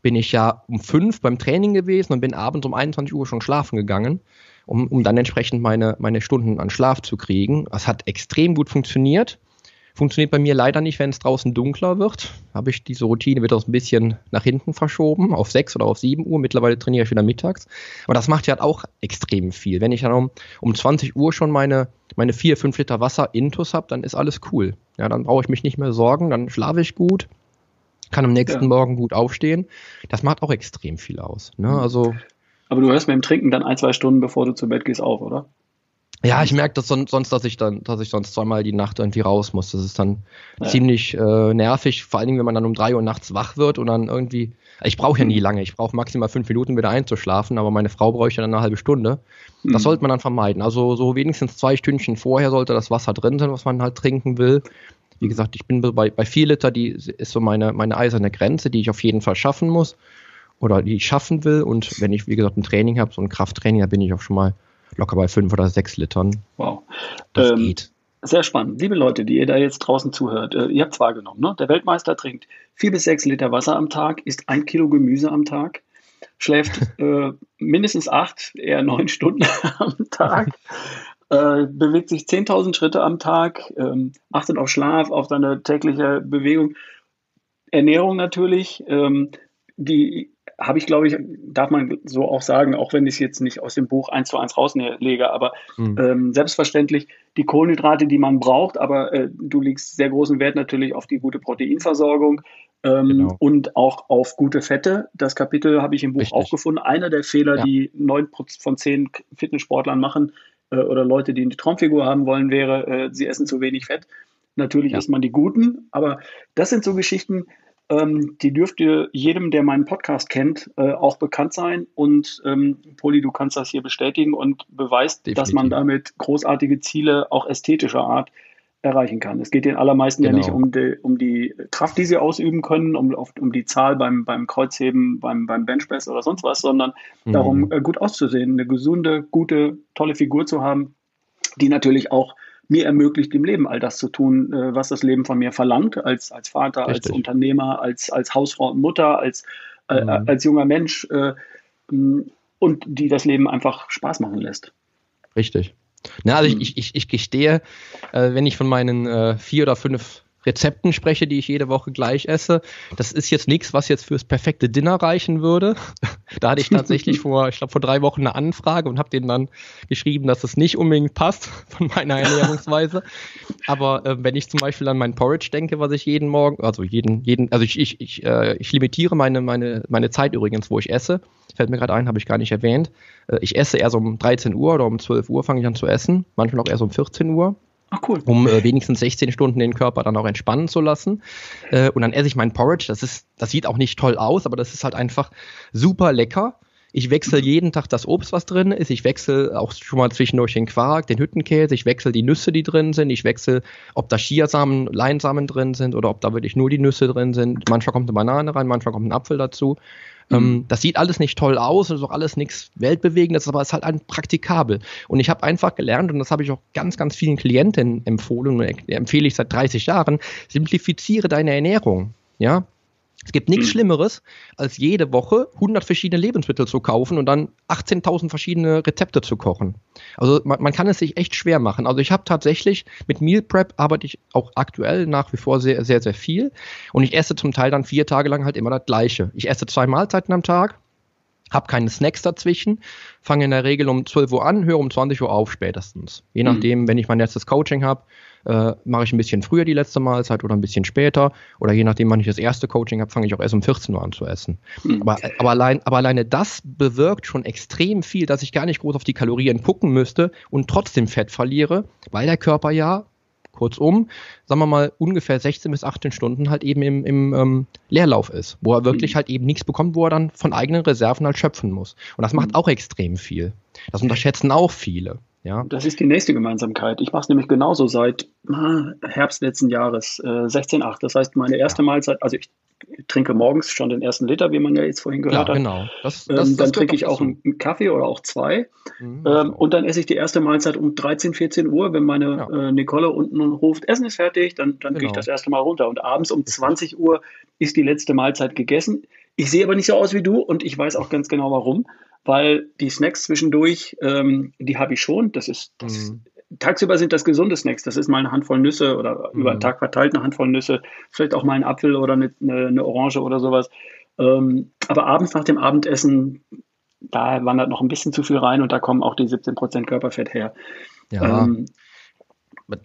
bin ich ja um fünf beim Training gewesen und bin abends um einundzwanzig Uhr schon schlafen gegangen, um, um dann entsprechend meine, meine Stunden an Schlaf zu kriegen. Das hat extrem gut funktioniert. Funktioniert bei mir leider nicht, wenn es draußen dunkler wird. Habe ich diese Routine wieder ein bisschen nach hinten verschoben, auf sechs oder auf sieben Uhr. Mittlerweile trainiere ich wieder mittags. Aber das macht ja halt auch extrem viel. Wenn ich dann um, um zwanzig Uhr schon meine, meine vier, fünf Liter Wasser intus habe, dann ist alles cool. Ja, dann brauche ich mich nicht mehr sorgen, dann schlafe ich gut, kann am nächsten ja. Morgen gut aufstehen. Das macht auch extrem viel aus. Ne? Also, aber du hörst mit dem Trinken dann ein, zwei Stunden, bevor du zu Bett gehst, auf, oder? Ja, ich merke das sonst, dass ich dann, dass ich sonst zweimal die Nacht irgendwie raus muss. Das ist dann ja. ziemlich äh, nervig, vor allen Dingen, wenn man dann um drei Uhr nachts wach wird und dann irgendwie, ich brauche ja nie lange, ich brauche maximal fünf Minuten wieder einzuschlafen, aber meine Frau bräuchte dann eine halbe Stunde. Das mhm. sollte man dann vermeiden. Also so wenigstens zwei Stündchen vorher sollte das Wasser drin sein, was man halt trinken will. Wie gesagt, ich bin bei, bei vier Liter, die ist so meine, meine eiserne Grenze, die ich auf jeden Fall schaffen muss oder die ich schaffen will. Und wenn ich, wie gesagt, ein Training habe, so ein Krafttraining, da bin ich auch schon mal locker bei fünf oder sechs Litern. Wow. Das ähm, geht. Sehr spannend. Liebe Leute, die ihr da jetzt draußen zuhört, äh, ihr habt es wahrgenommen, ne? Der Weltmeister trinkt vier bis sechs Liter Wasser am Tag, isst ein Kilo Gemüse am Tag, schläft äh, mindestens acht, eher neun Stunden am Tag, äh, bewegt sich zehntausend Schritte am Tag, ähm, achtet auf Schlaf, auf seine tägliche Bewegung, Ernährung natürlich, ähm, die habe ich, glaube ich, darf man so auch sagen, auch wenn ich es jetzt nicht aus dem Buch eins zu eins rauslege, aber mhm. ähm, selbstverständlich die Kohlenhydrate, die man braucht, aber äh, du legst sehr großen Wert natürlich auf die gute Proteinversorgung ähm, genau. und auch auf gute Fette. Das Kapitel habe ich im Buch Richtig. auch gefunden. Einer der Fehler, ja. die neun von zehn Fitnesssportlern machen äh, oder Leute, die eine Traumfigur haben wollen, wäre, äh, sie essen zu wenig Fett. Natürlich ja. isst man die Guten, aber das sind so Geschichten, Ähm, die dürfte jedem, der meinen Podcast kennt, äh, auch bekannt sein. Und ähm, Poli, du kannst das hier bestätigen und beweist, Definitiv. dass man damit großartige Ziele auch ästhetischer Art erreichen kann. Es geht den allermeisten genau. ja nicht um die, um die Kraft, die sie ausüben können, um, oft um die Zahl beim, beim Kreuzheben, beim, beim Benchpress oder sonst was, sondern mhm. darum, äh, gut auszusehen, eine gesunde, gute, tolle Figur zu haben, die natürlich auch mir ermöglicht, im Leben all das zu tun, was das Leben von mir verlangt, als, als Vater, Richtig. als Unternehmer, als, als Hausfrau und Mutter, als, mhm. äh, als junger Mensch äh, und die das Leben einfach Spaß machen lässt. Richtig. Na, also mhm. ich, ich, ich gestehe, äh, wenn ich von meinen äh, vier oder fünf Rezepten spreche, die ich jede Woche gleich esse. Das ist jetzt nichts, was jetzt fürs perfekte Dinner reichen würde. Da hatte ich tatsächlich vor, ich glaube, vor drei Wochen eine Anfrage und habe denen dann geschrieben, dass es nicht unbedingt passt von meiner Ernährungsweise. Aber äh, wenn ich zum Beispiel an mein Porridge denke, was ich jeden Morgen, also jeden, jeden, also ich, ich, ich, äh, ich limitiere meine, meine, meine Zeit übrigens, wo ich esse. Fällt mir gerade ein, habe ich gar nicht erwähnt. Äh, ich esse erst um dreizehn Uhr oder um zwölf Uhr fange ich an zu essen. Manchmal auch erst um vierzehn Uhr. Ach, cool. Um äh, wenigstens sechzehn Stunden den Körper dann auch entspannen zu lassen. Äh, und dann esse ich meinen Porridge. Das ist, das sieht auch nicht toll aus, aber das ist halt einfach super lecker. Ich wechsle jeden Tag das Obst, was drin ist. Ich wechsle auch schon mal zwischendurch den Quark, den Hüttenkäse. Ich wechsle die Nüsse, die drin sind. Ich wechsle, ob da Chiasamen, Leinsamen drin sind oder ob da wirklich nur die Nüsse drin sind. Manchmal kommt eine Banane rein, manchmal kommt ein Apfel dazu. Mhm. Das sieht alles nicht toll aus, das ist auch alles nichts Weltbewegendes, aber es ist halt ein praktikabel. Und ich habe einfach gelernt, und das habe ich auch ganz, ganz vielen Klienten empfohlen, und empfehle ich seit dreißig Jahren, simplifiziere deine Ernährung. Ja? Es gibt nichts mhm. Schlimmeres, als jede Woche hundert verschiedene Lebensmittel zu kaufen und dann achtzehntausend verschiedene Rezepte zu kochen. Also man, man kann es sich echt schwer machen. Also ich habe tatsächlich, mit Meal Prep arbeite ich auch aktuell nach wie vor sehr, sehr, sehr viel. Und ich esse zum Teil dann vier Tage lang halt immer das Gleiche. Ich esse zwei Mahlzeiten am Tag, habe keine Snacks dazwischen, fange in der Regel um zwölf Uhr an, höre um zwanzig Uhr auf spätestens. Je nachdem, mhm. wenn ich mein letztes Coaching habe, äh, mache ich ein bisschen früher die letzte Mahlzeit oder ein bisschen später. Oder je nachdem, wann ich das erste Coaching habe, fange ich auch erst um vierzehn Uhr an zu essen. Mhm. Aber, aber, allein, aber alleine das bewirkt schon extrem viel, dass ich gar nicht groß auf die Kalorien gucken müsste und trotzdem Fett verliere, weil der Körper ja, kurzum, sagen wir mal, ungefähr sechzehn bis achtzehn Stunden halt eben im, im ähm, Leerlauf ist, wo er wirklich halt eben nichts bekommt, wo er dann von eigenen Reserven halt schöpfen muss. Und das macht auch extrem viel. Das unterschätzen auch viele. Ja. Das ist die nächste Gemeinsamkeit. Ich mache es nämlich genauso seit äh, Herbst letzten Jahres, äh, sechzehn acht. Das heißt, meine erste ja. Mahlzeit, also ich trinke morgens schon den ersten Liter, wie man ja jetzt vorhin gehört ja, hat. Genau. Das, das, ähm, dann das trinke ich auch dazu. einen Kaffee oder auch zwei. Mhm, ähm, und dann esse ich die erste Mahlzeit um dreizehn, vierzehn Uhr, wenn meine ja. äh, Nicole unten ruft, Essen ist fertig, dann, dann genau. gehe ich das erste Mal runter. Und abends um zwanzig Uhr ist die letzte Mahlzeit gegessen. Ich sehe aber nicht so aus wie du und ich weiß auch ganz genau warum, weil die Snacks zwischendurch, ähm, die habe ich schon. Das ist, das mhm. ist Tagsüber sind das gesunde Snacks. Das ist mal eine Handvoll Nüsse oder über den Tag verteilt eine Handvoll Nüsse. Vielleicht auch mal einen Apfel oder eine, eine Orange oder sowas. Ähm, aber abends nach dem Abendessen, da wandert noch ein bisschen zu viel rein und da kommen auch die siebzehn Prozent Körperfett her. Ja. Ähm,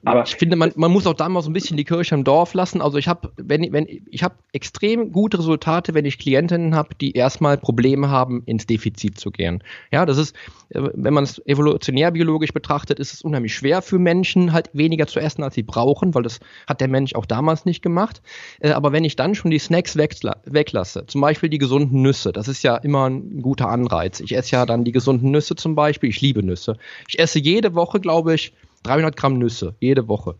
aber ich finde, man, man muss auch da mal so ein bisschen die Kirche im Dorf lassen. Also ich habe wenn, wenn, ich hab extrem gute Resultate, wenn ich Klientinnen habe, die erstmal Probleme haben, ins Defizit zu gehen. Ja, das ist, wenn man es evolutionär biologisch betrachtet, ist es unheimlich schwer für Menschen, halt weniger zu essen, als sie brauchen, weil das hat der Mensch auch damals nicht gemacht. Aber wenn ich dann schon die Snacks weglasse, zum Beispiel die gesunden Nüsse, das ist ja immer ein guter Anreiz. Ich esse ja dann die gesunden Nüsse zum Beispiel, ich liebe Nüsse. Ich esse jede Woche, glaube ich, dreihundert Gramm Nüsse, jede Woche.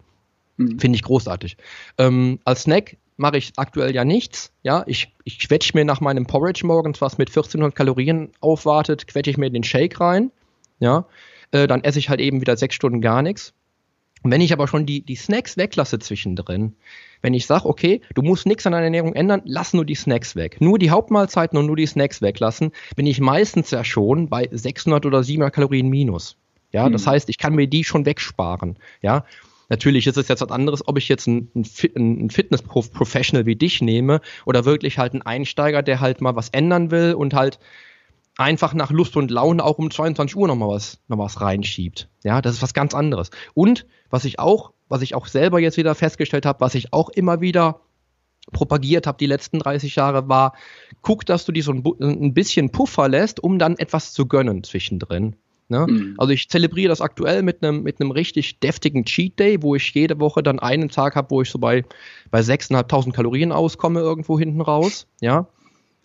Mhm. Finde ich großartig. Ähm, als Snack mache ich aktuell ja nichts. Ja, ich, ich quetsche mir nach meinem Porridge morgens, was mit vierzehnhundert Kalorien aufwartet, quetsche ich mir den Shake rein. Ja, äh, dann esse ich halt eben wieder sechs Stunden gar nichts. Und wenn ich aber schon die, die Snacks weglasse zwischendrin, wenn ich sage, okay, du musst nichts an deiner Ernährung ändern, lass nur die Snacks weg. Nur die Hauptmahlzeiten und nur die Snacks weglassen, bin ich meistens ja schon bei sechshundert oder siebenhundert Kalorien minus. Ja, das heißt, ich kann mir die schon wegsparen. Ja, natürlich ist es jetzt was anderes, ob ich jetzt einen, einen Fitness-Professional wie dich nehme oder wirklich halt einen Einsteiger, der halt mal was ändern will und halt einfach nach Lust und Laune auch um zweiundzwanzig Uhr nochmal was, noch was reinschiebt. Ja, das ist was ganz anderes. Und was ich auch, was ich auch selber jetzt wieder festgestellt habe, was ich auch immer wieder propagiert habe die letzten dreißig Jahre, war, guck, dass du dir so ein, ein bisschen Puffer lässt, um dann etwas zu gönnen zwischendrin. Ne? Mhm. Also ich zelebriere das aktuell mit einem mit einem richtig deftigen Cheat Day, wo ich jede Woche dann einen Tag habe, wo ich so bei, bei sechstausendfünfhundert Kalorien auskomme irgendwo hinten raus, ja.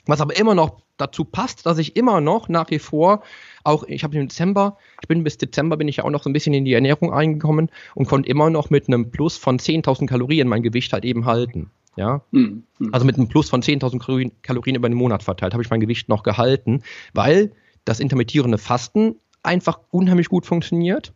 Was aber immer noch dazu passt, dass ich immer noch nach wie vor auch, ich habe im Dezember, ich bin bis Dezember bin ich ja auch noch so ein bisschen in die Ernährung eingekommen und konnte immer noch mit einem Plus von zehntausend Kalorien mein Gewicht halt eben halten. Ja, mhm. Also mit einem Plus von zehntausend Kalorien über den Monat verteilt habe ich mein Gewicht noch gehalten, weil das intermittierende Fasten einfach unheimlich gut funktioniert.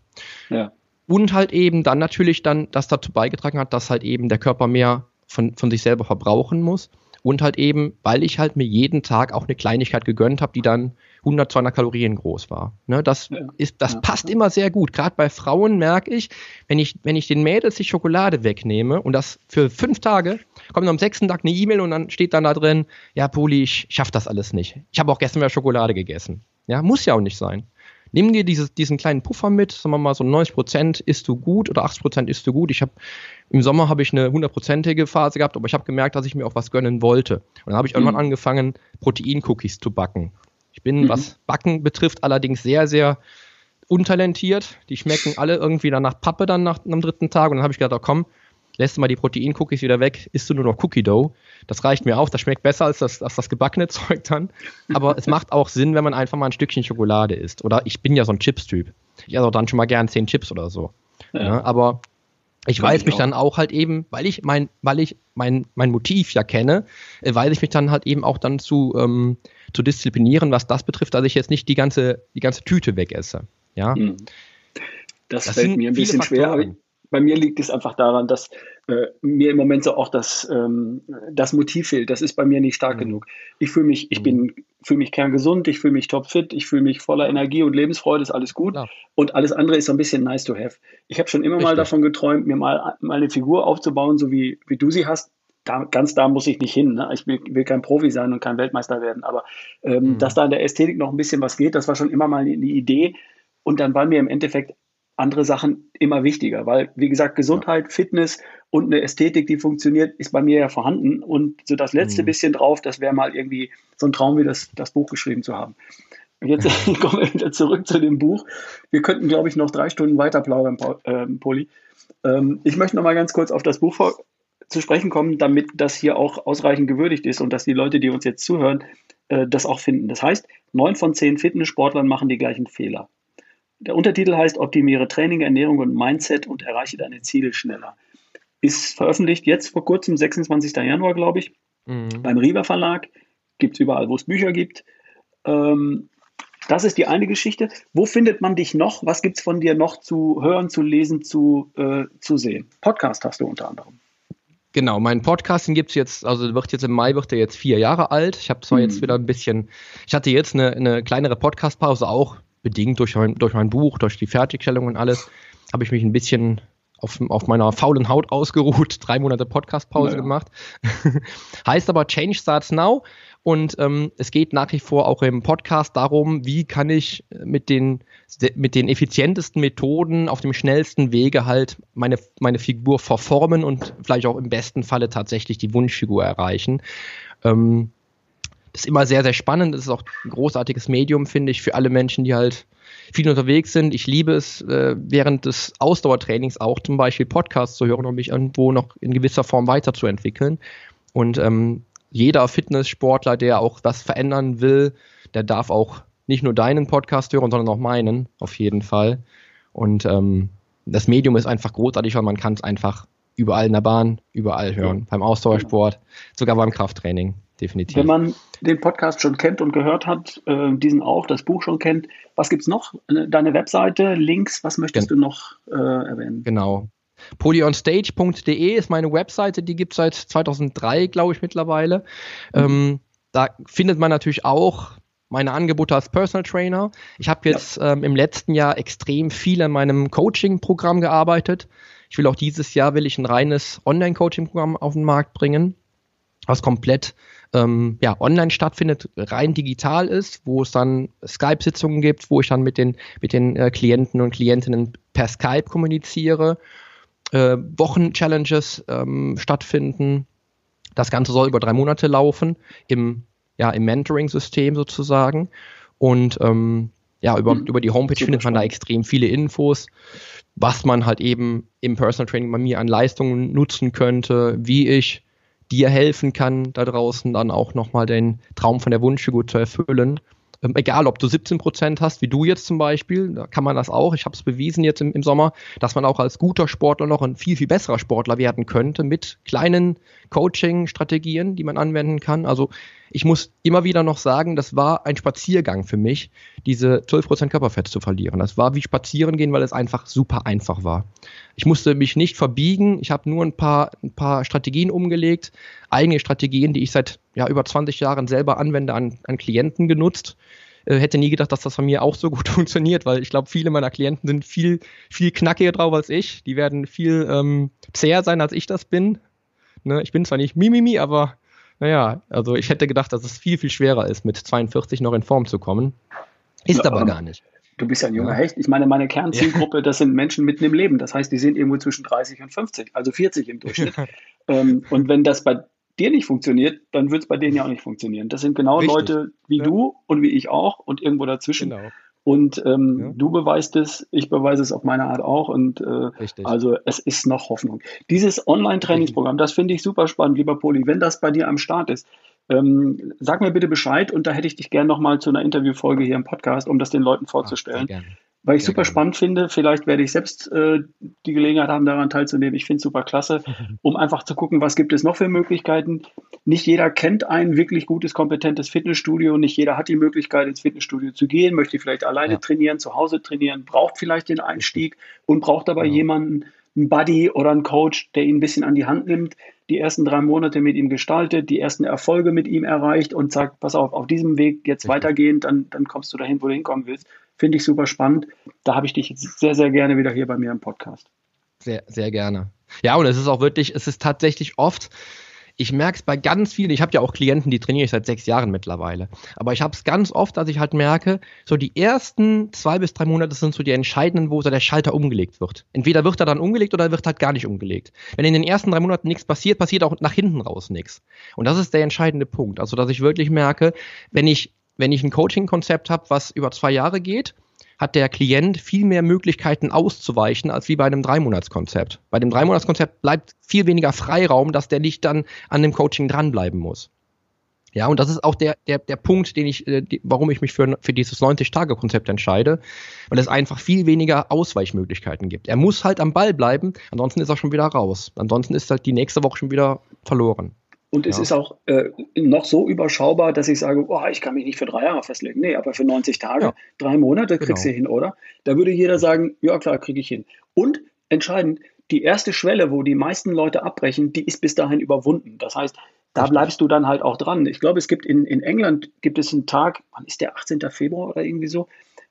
Ja. Und halt eben dann natürlich dann, das dazu beigetragen hat, dass halt eben der Körper mehr von, von sich selber verbrauchen muss. Und halt eben, weil ich halt mir jeden Tag auch eine Kleinigkeit gegönnt habe, die dann hundert, zweihundert Kalorien groß war. Ne, das ja. ist, das ja. passt immer sehr gut. Gerade bei Frauen merke ich, wenn ich, wenn ich den Mädels die Schokolade wegnehme und das für fünf Tage, kommt am sechsten Tag eine E-Mail und dann steht dann da drin, ja Poli, ich schaff das alles nicht. Ich habe auch gestern wieder Schokolade gegessen. Ja, muss ja auch nicht sein. Nimm dir dieses, diesen kleinen Puffer mit, sagen wir mal so neunzig Prozent isst du gut oder achtzig Prozent isst du gut. Ich habe im Sommer habe ich eine hundertprozentige Phase gehabt, aber ich habe gemerkt, dass ich mir auch was gönnen wollte. Und dann habe ich mhm. irgendwann angefangen, Protein-Cookies zu backen. Ich bin, mhm. was Backen betrifft, allerdings sehr, sehr untalentiert. Die schmecken alle irgendwie dann nach Pappe dann nach am dritten Tag. Und dann habe ich gedacht, oh, komm, lässt du mal die Protein-Cookies wieder weg, isst du nur noch Cookie-Dough. Das reicht mir auch, das schmeckt besser als das, als das gebackene Zeug dann. Aber es macht auch Sinn, wenn man einfach mal ein Stückchen Schokolade isst. Oder ich bin ja so ein Chips-Typ. Ich esse auch dann schon mal gern zehn Chips oder so. Ja. Ja, aber ich Kann weiß ich mich auch. dann auch halt eben, weil ich mein, weil ich mein, mein Motiv ja kenne, weiß ich mich dann halt eben auch dann zu, ähm, zu disziplinieren, was das betrifft, dass ich jetzt nicht die ganze, die ganze Tüte wegesse. Ja? Hm. Das, das fällt mir ein bisschen Faktoren. schwer. Bei mir liegt es einfach daran, dass äh, mir im Moment so auch das, ähm, das Motiv fehlt. Das ist bei mir nicht stark mhm. genug. Ich fühle mich, ich mhm. bin, fühle mich kerngesund, ich fühle mich topfit, ich fühle mich voller Energie und Lebensfreude, ist alles gut. Ja. Und alles andere ist so ein bisschen nice to have. Ich habe schon immer Richtig. mal davon geträumt, mir mal, mal eine Figur aufzubauen, so wie, wie du sie hast. Da, ganz da muss ich nicht hin. Ne? Ich will, will kein Profi sein und kein Weltmeister werden. Aber ähm, mhm. dass da in der Ästhetik noch ein bisschen was geht, das war schon immer mal eine Idee. Und dann war mir im Endeffekt andere Sachen immer wichtiger, weil, wie gesagt, Gesundheit, ja. Fitness und eine Ästhetik, die funktioniert, ist bei mir ja vorhanden und so das letzte mhm. bisschen drauf, das wäre mal irgendwie so ein Traum, wie das, das Buch geschrieben zu haben. Und jetzt kommen wir wieder zurück zu dem Buch. Wir könnten, glaube ich, noch drei Stunden weiter plaudern, äh, Poli. Ähm, ich möchte noch mal ganz kurz auf das Buch vor zu sprechen kommen, damit das hier auch ausreichend gewürdigt ist und dass die Leute, die uns jetzt zuhören, äh, das auch finden. Das heißt, neun von zehn Fitnesssportlern machen die gleichen Fehler. Der Untertitel heißt, optimiere Training, Ernährung und Mindset und erreiche deine Ziele schneller. Ist veröffentlicht jetzt vor kurzem, sechsundzwanzigsten Januar, glaube ich. Mhm. Beim Riva-Verlag gibt es überall, wo es Bücher gibt. Ähm, das ist die eine Geschichte. Wo findet man dich noch? Was gibt es von dir noch zu hören, zu lesen, zu, äh, zu sehen? Podcast hast du unter anderem. Genau, mein Podcast, den gibt's jetzt, also wird jetzt im Mai, wird der jetzt vier Jahre alt. Ich habe zwar mhm. jetzt wieder ein bisschen, ich hatte jetzt eine, eine kleinere Podcast-Pause, auch bedingt durch mein, durch mein Buch, durch die Fertigstellung und alles, habe ich mich ein bisschen auf, auf meiner faulen Haut ausgeruht, drei Monate Podcast-Pause naja. gemacht. Heißt aber Change Starts Now und ähm, es geht nach wie vor auch im Podcast darum, wie kann ich mit den, mit den effizientesten Methoden auf dem schnellsten Wege halt meine, meine Figur verformen und vielleicht auch im besten Falle tatsächlich die Wunschfigur erreichen. Ähm, das ist immer sehr, sehr spannend. Das ist auch ein großartiges Medium, finde ich, für alle Menschen, die halt viel unterwegs sind. Ich liebe es, äh, während des Ausdauertrainings auch zum Beispiel Podcasts zu hören, um mich irgendwo noch in gewisser Form weiterzuentwickeln. Und ähm, jeder Fitnesssportler, der auch was verändern will, der darf auch nicht nur deinen Podcast hören, sondern auch meinen, auf jeden Fall. Und ähm, das Medium ist einfach großartig, weil man kann es einfach überall in der Bahn, überall hören. Ja. Beim Ausdauersport, sogar beim Krafttraining, definitiv. Wenn man den Podcast schon kennt und gehört hat, äh, diesen auch, das Buch schon kennt, was gibt's noch? Deine Webseite, Links, was möchtest Gen- du noch äh, erwähnen? Genau. Podionstage punkt de ist meine Webseite, die gibt es seit zweitausenddrei, glaube ich, mittlerweile. Mhm. Ähm, da findet man natürlich auch meine Angebote als Personal Trainer. Ich habe jetzt ja. ähm, im letzten Jahr extrem viel an meinem Coaching-Programm gearbeitet. Ich will auch dieses Jahr will ich ein reines Online-Coaching-Programm auf den Markt bringen, was komplett ähm, ja, online stattfindet, rein digital ist, wo es dann Skype-Sitzungen gibt, wo ich dann mit den, mit den äh, Klienten und Klientinnen per Skype kommuniziere, äh, Wochen-Challenges ähm, stattfinden. Das Ganze soll über drei Monate laufen, im, ja, im Mentoring-System sozusagen. Und ähm, ja, über, mhm. über die Homepage Super findet man spannend. Da extrem viele Infos, was man halt eben im Personal Training bei mir an Leistungen nutzen könnte, wie ich dir helfen kann, da draußen dann auch nochmal den Traum von der Wunschfigur zu erfüllen. Ähm, egal, ob du siebzehn Prozent hast, wie du jetzt zum Beispiel, da kann man das auch. Ich habe es bewiesen jetzt im, im Sommer, dass man auch als guter Sportler noch ein viel, viel besserer Sportler werden könnte mit kleinen Coaching-Strategien, die man anwenden kann. Also ich muss immer wieder noch sagen, das war ein Spaziergang für mich, diese zwölf Prozent Körperfett zu verlieren. Das war wie spazieren gehen, weil es einfach super einfach war. Ich musste mich nicht verbiegen. Ich habe nur ein paar, ein paar Strategien umgelegt, eigene Strategien, die ich seit ja, über zwanzig Jahren selber anwende, an, an Klienten genutzt. Äh, hätte nie gedacht, dass das von mir auch so gut funktioniert, weil ich glaube, viele meiner Klienten sind viel, viel knackiger drauf als ich. Die werden viel ähm, zäher sein, als ich das bin. Ne? Ich bin zwar nicht Mimimi, aber naja, also ich hätte gedacht, dass es viel, viel schwerer ist, mit zweiundvierzig noch in Form zu kommen. Ist aber gar nicht. Du bist ja ein junger ja. Hecht. Ich meine, meine Kernzielgruppe, das sind Menschen mitten im Leben. Das heißt, die sind irgendwo zwischen dreißig und fünfzig, also vierzig im Durchschnitt. ähm, und wenn das bei dir nicht funktioniert, dann wird es bei denen ja auch nicht funktionieren. Das sind genau Richtig. Leute wie ja. du und wie ich auch und irgendwo dazwischen. Genau. Und ähm, ja. du beweist es, ich beweise es auf meine Art auch und äh, also es ist noch Hoffnung. Dieses Online-Trainingsprogramm, das finde ich super spannend, lieber Poli, wenn das bei dir am Start ist, ähm, sag mir bitte Bescheid und da hätte ich dich gerne nochmal zu einer Interviewfolge hier im Podcast, um das den Leuten vorzustellen, Ach, weil ich sehr super gerne. spannend finde, vielleicht werde ich selbst äh, die Gelegenheit haben, daran teilzunehmen, ich finde es super klasse, um einfach zu gucken, was gibt es noch für Möglichkeiten. Nicht jeder kennt ein wirklich gutes, kompetentes Fitnessstudio. Nicht jeder hat die Möglichkeit, ins Fitnessstudio zu gehen, möchte vielleicht alleine ja. trainieren, zu Hause trainieren, braucht vielleicht den Einstieg und braucht dabei ja. jemanden, einen Buddy oder einen Coach, der ihn ein bisschen an die Hand nimmt, die ersten drei Monate mit ihm gestaltet, die ersten Erfolge mit ihm erreicht und sagt, pass auf, auf diesem Weg jetzt ja. weitergehen, dann, dann kommst du dahin, wo du hinkommen willst. Finde ich super spannend. Da habe ich dich jetzt sehr, sehr gerne wieder hier bei mir im Podcast. Sehr, sehr gerne. Ja, und es ist auch wirklich, es ist tatsächlich oft, ich merke es bei ganz vielen, ich habe ja auch Klienten, die trainiere ich seit sechs Jahren mittlerweile, aber ich habe es ganz oft, dass ich halt merke, so die ersten zwei bis drei Monate sind so die entscheidenden, wo so der Schalter umgelegt wird. Entweder wird er dann umgelegt oder wird halt gar nicht umgelegt. Wenn in den ersten drei Monaten nichts passiert, passiert auch nach hinten raus nichts. Und das ist der entscheidende Punkt, also dass ich wirklich merke, wenn ich, wenn ich ein Coaching-Konzept habe, was über zwei Jahre geht, hat der Klient viel mehr Möglichkeiten auszuweichen, als wie bei einem Drei-Monats-Konzept. Bei dem Drei-Monats-Konzept bleibt viel weniger Freiraum, dass der nicht dann an dem Coaching dranbleiben muss. Ja, und das ist auch der, der, der Punkt, den ich, die, warum ich mich für, für dieses neunzig Tage Konzept entscheide, weil es einfach viel weniger Ausweichmöglichkeiten gibt. Er muss halt am Ball bleiben, ansonsten ist er schon wieder raus. Ansonsten ist halt die nächste Woche schon wieder verloren. Und es ja. ist auch äh, noch so überschaubar, dass ich sage, oh, ich kann mich nicht für drei Jahre festlegen. Nee, aber für neunzig Tage, ja. drei Monate kriegst du genau. hin, oder? Da würde jeder sagen, ja klar, kriege ich hin. Und entscheidend, die erste Schwelle, wo die meisten Leute abbrechen, die ist bis dahin überwunden. Das heißt, da bleibst du dann halt auch dran. Ich glaube, es gibt in, in England, gibt es einen Tag, wann ist der achtzehnten Februar oder irgendwie so?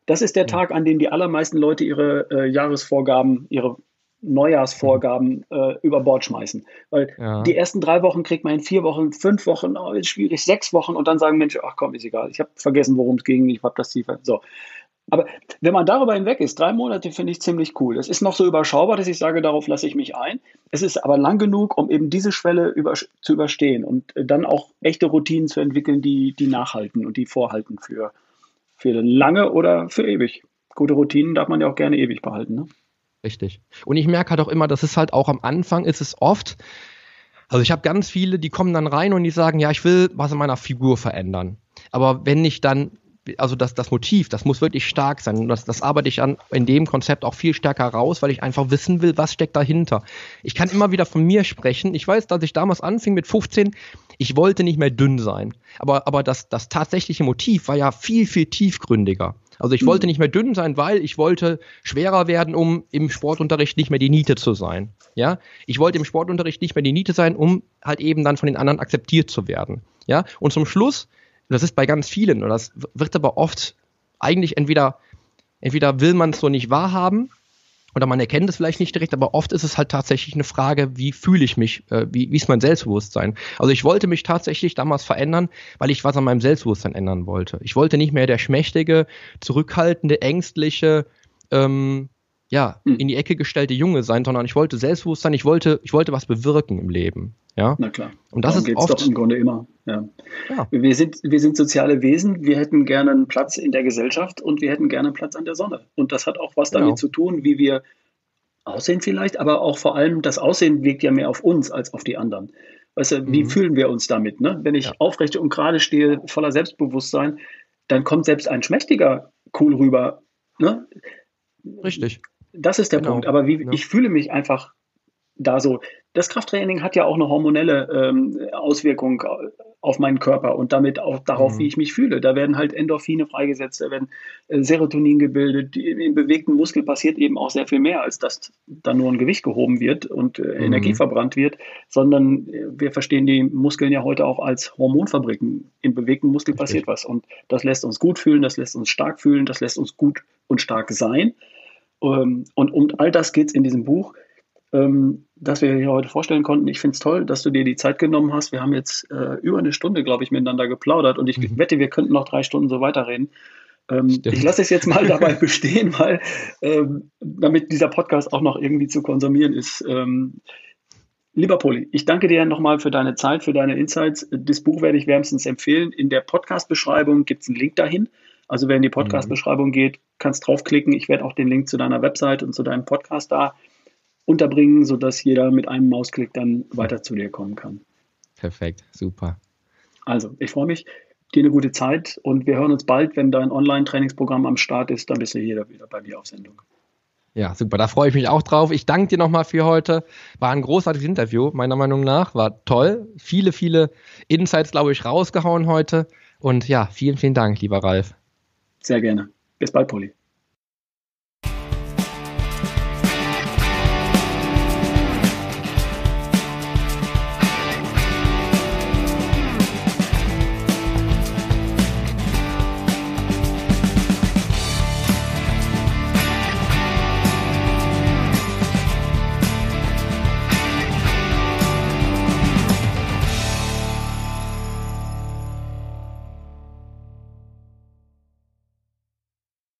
Das ist der ja. Tag, an dem die allermeisten Leute ihre äh, Jahresvorgaben, ihre Neujahrsvorgaben äh, über Bord schmeißen. Weil ja. die ersten drei Wochen kriegt man in vier Wochen, fünf Wochen, oh, ist schwierig, sechs Wochen und dann sagen Mensch, ach komm, ist egal, ich habe vergessen, worum es ging, ich habe das tiefer. So. Aber wenn man darüber hinweg ist, drei Monate finde ich ziemlich cool. Das ist noch so überschaubar, dass ich sage, darauf lasse ich mich ein. Es ist aber lang genug, um eben diese Schwelle über, zu überstehen und dann auch echte Routinen zu entwickeln, die, die nachhalten und die vorhalten für, für lange oder für ewig. Gute Routinen darf man ja auch gerne ewig behalten, ne? Richtig. Und ich merke halt auch immer, das ist halt auch am Anfang, ist es oft, also ich habe ganz viele, die kommen dann rein und die sagen, ja, ich will was in meiner Figur verändern. Aber wenn ich dann, also das, das Motiv, das muss wirklich stark sein. Und das, das arbeite ich an in dem Konzept auch viel stärker raus, weil ich einfach wissen will, was steckt dahinter. Ich kann immer wieder von mir sprechen. Ich weiß, dass ich damals anfing mit fünfzehn, ich wollte nicht mehr dünn sein. Aber, aber das, das tatsächliche Motiv war ja viel, viel tiefgründiger. Also ich wollte nicht mehr dünn sein, weil ich wollte schwerer werden, um im Sportunterricht nicht mehr die Niete zu sein. Ja, ich wollte im Sportunterricht nicht mehr die Niete sein, um halt eben dann von den anderen akzeptiert zu werden. Ja, und zum Schluss, das ist bei ganz vielen, oder das wird aber oft eigentlich entweder, entweder will man es so nicht wahrhaben oder man erkennt es vielleicht nicht direkt, aber oft ist es halt tatsächlich eine Frage, wie fühle ich mich, äh, wie, wie ist mein Selbstbewusstsein? Also ich wollte mich tatsächlich damals verändern, weil ich was an meinem Selbstbewusstsein ändern wollte. Ich wollte nicht mehr der schmächtige, zurückhaltende, ängstliche, ähm, ja, hm. in die Ecke gestellte Junge sein, sondern ich wollte Selbstbewusstsein, ich wollte, ich wollte was bewirken im Leben. Ja? Na klar. Und das Darum ist oft doch im Grunde immer. Ja. Ja. Wir sind, wir sind soziale Wesen, wir hätten gerne einen Platz in der Gesellschaft und wir hätten gerne einen Platz an der Sonne. Und das hat auch was genau. damit zu tun, wie wir aussehen vielleicht, aber auch vor allem das Aussehen wirkt ja mehr auf uns als auf die anderen. Weißt du, wie mhm. fühlen wir uns damit? Ne? Wenn ich ja. aufrecht und gerade stehe, voller Selbstbewusstsein, dann kommt selbst ein Schmächtiger cool rüber. Ne? Richtig. Das ist der genau. Punkt, aber wie, ja. ich fühle mich einfach da so. Das Krafttraining hat ja auch eine hormonelle ähm, Auswirkung auf meinen Körper und damit auch darauf, mhm. wie ich mich fühle. Da werden halt Endorphine freigesetzt, da werden äh, Serotonin gebildet. Die, Im bewegten Muskel passiert eben auch sehr viel mehr, als dass da nur ein Gewicht gehoben wird und äh, mhm. Energie verbrannt wird, sondern äh, wir verstehen die Muskeln ja heute auch als Hormonfabriken. Im bewegten Muskel Richtig. Passiert was und das lässt uns gut fühlen, das lässt uns stark fühlen, das lässt uns gut und stark sein. Und um all das geht es in diesem Buch, das wir hier heute vorstellen konnten. Ich finde es toll, dass du dir die Zeit genommen hast. Wir haben jetzt über eine Stunde, glaube ich, miteinander geplaudert und ich mhm. wette, wir könnten noch drei Stunden so weiterreden. Stimmt. Ich lasse es jetzt mal dabei bestehen, weil damit dieser Podcast auch noch irgendwie zu konsumieren ist. Lieber Poli, ich danke dir nochmal für deine Zeit, für deine Insights. Das Buch werde ich wärmstens empfehlen. In der Podcast-Beschreibung gibt es einen Link dahin. Also wer in die Podcast-Beschreibung geht, kannst draufklicken. Ich werde auch den Link zu deiner Website und zu deinem Podcast da unterbringen, sodass jeder mit einem Mausklick dann weiter zu dir kommen kann. Perfekt, super. Also, ich freue mich. Dir eine gute Zeit und wir hören uns bald. Wenn dein Online-Trainingsprogramm am Start ist, dann bist du hier wieder bei mir auf Sendung. Ja, super, da freue ich mich auch drauf. Ich danke dir nochmal für heute. War ein großartiges Interview, meiner Meinung nach. War toll. Viele, viele Insights, glaube ich, rausgehauen heute. Und ja, vielen, vielen Dank, lieber Ralf. Sehr gerne. Bis bald, Poli.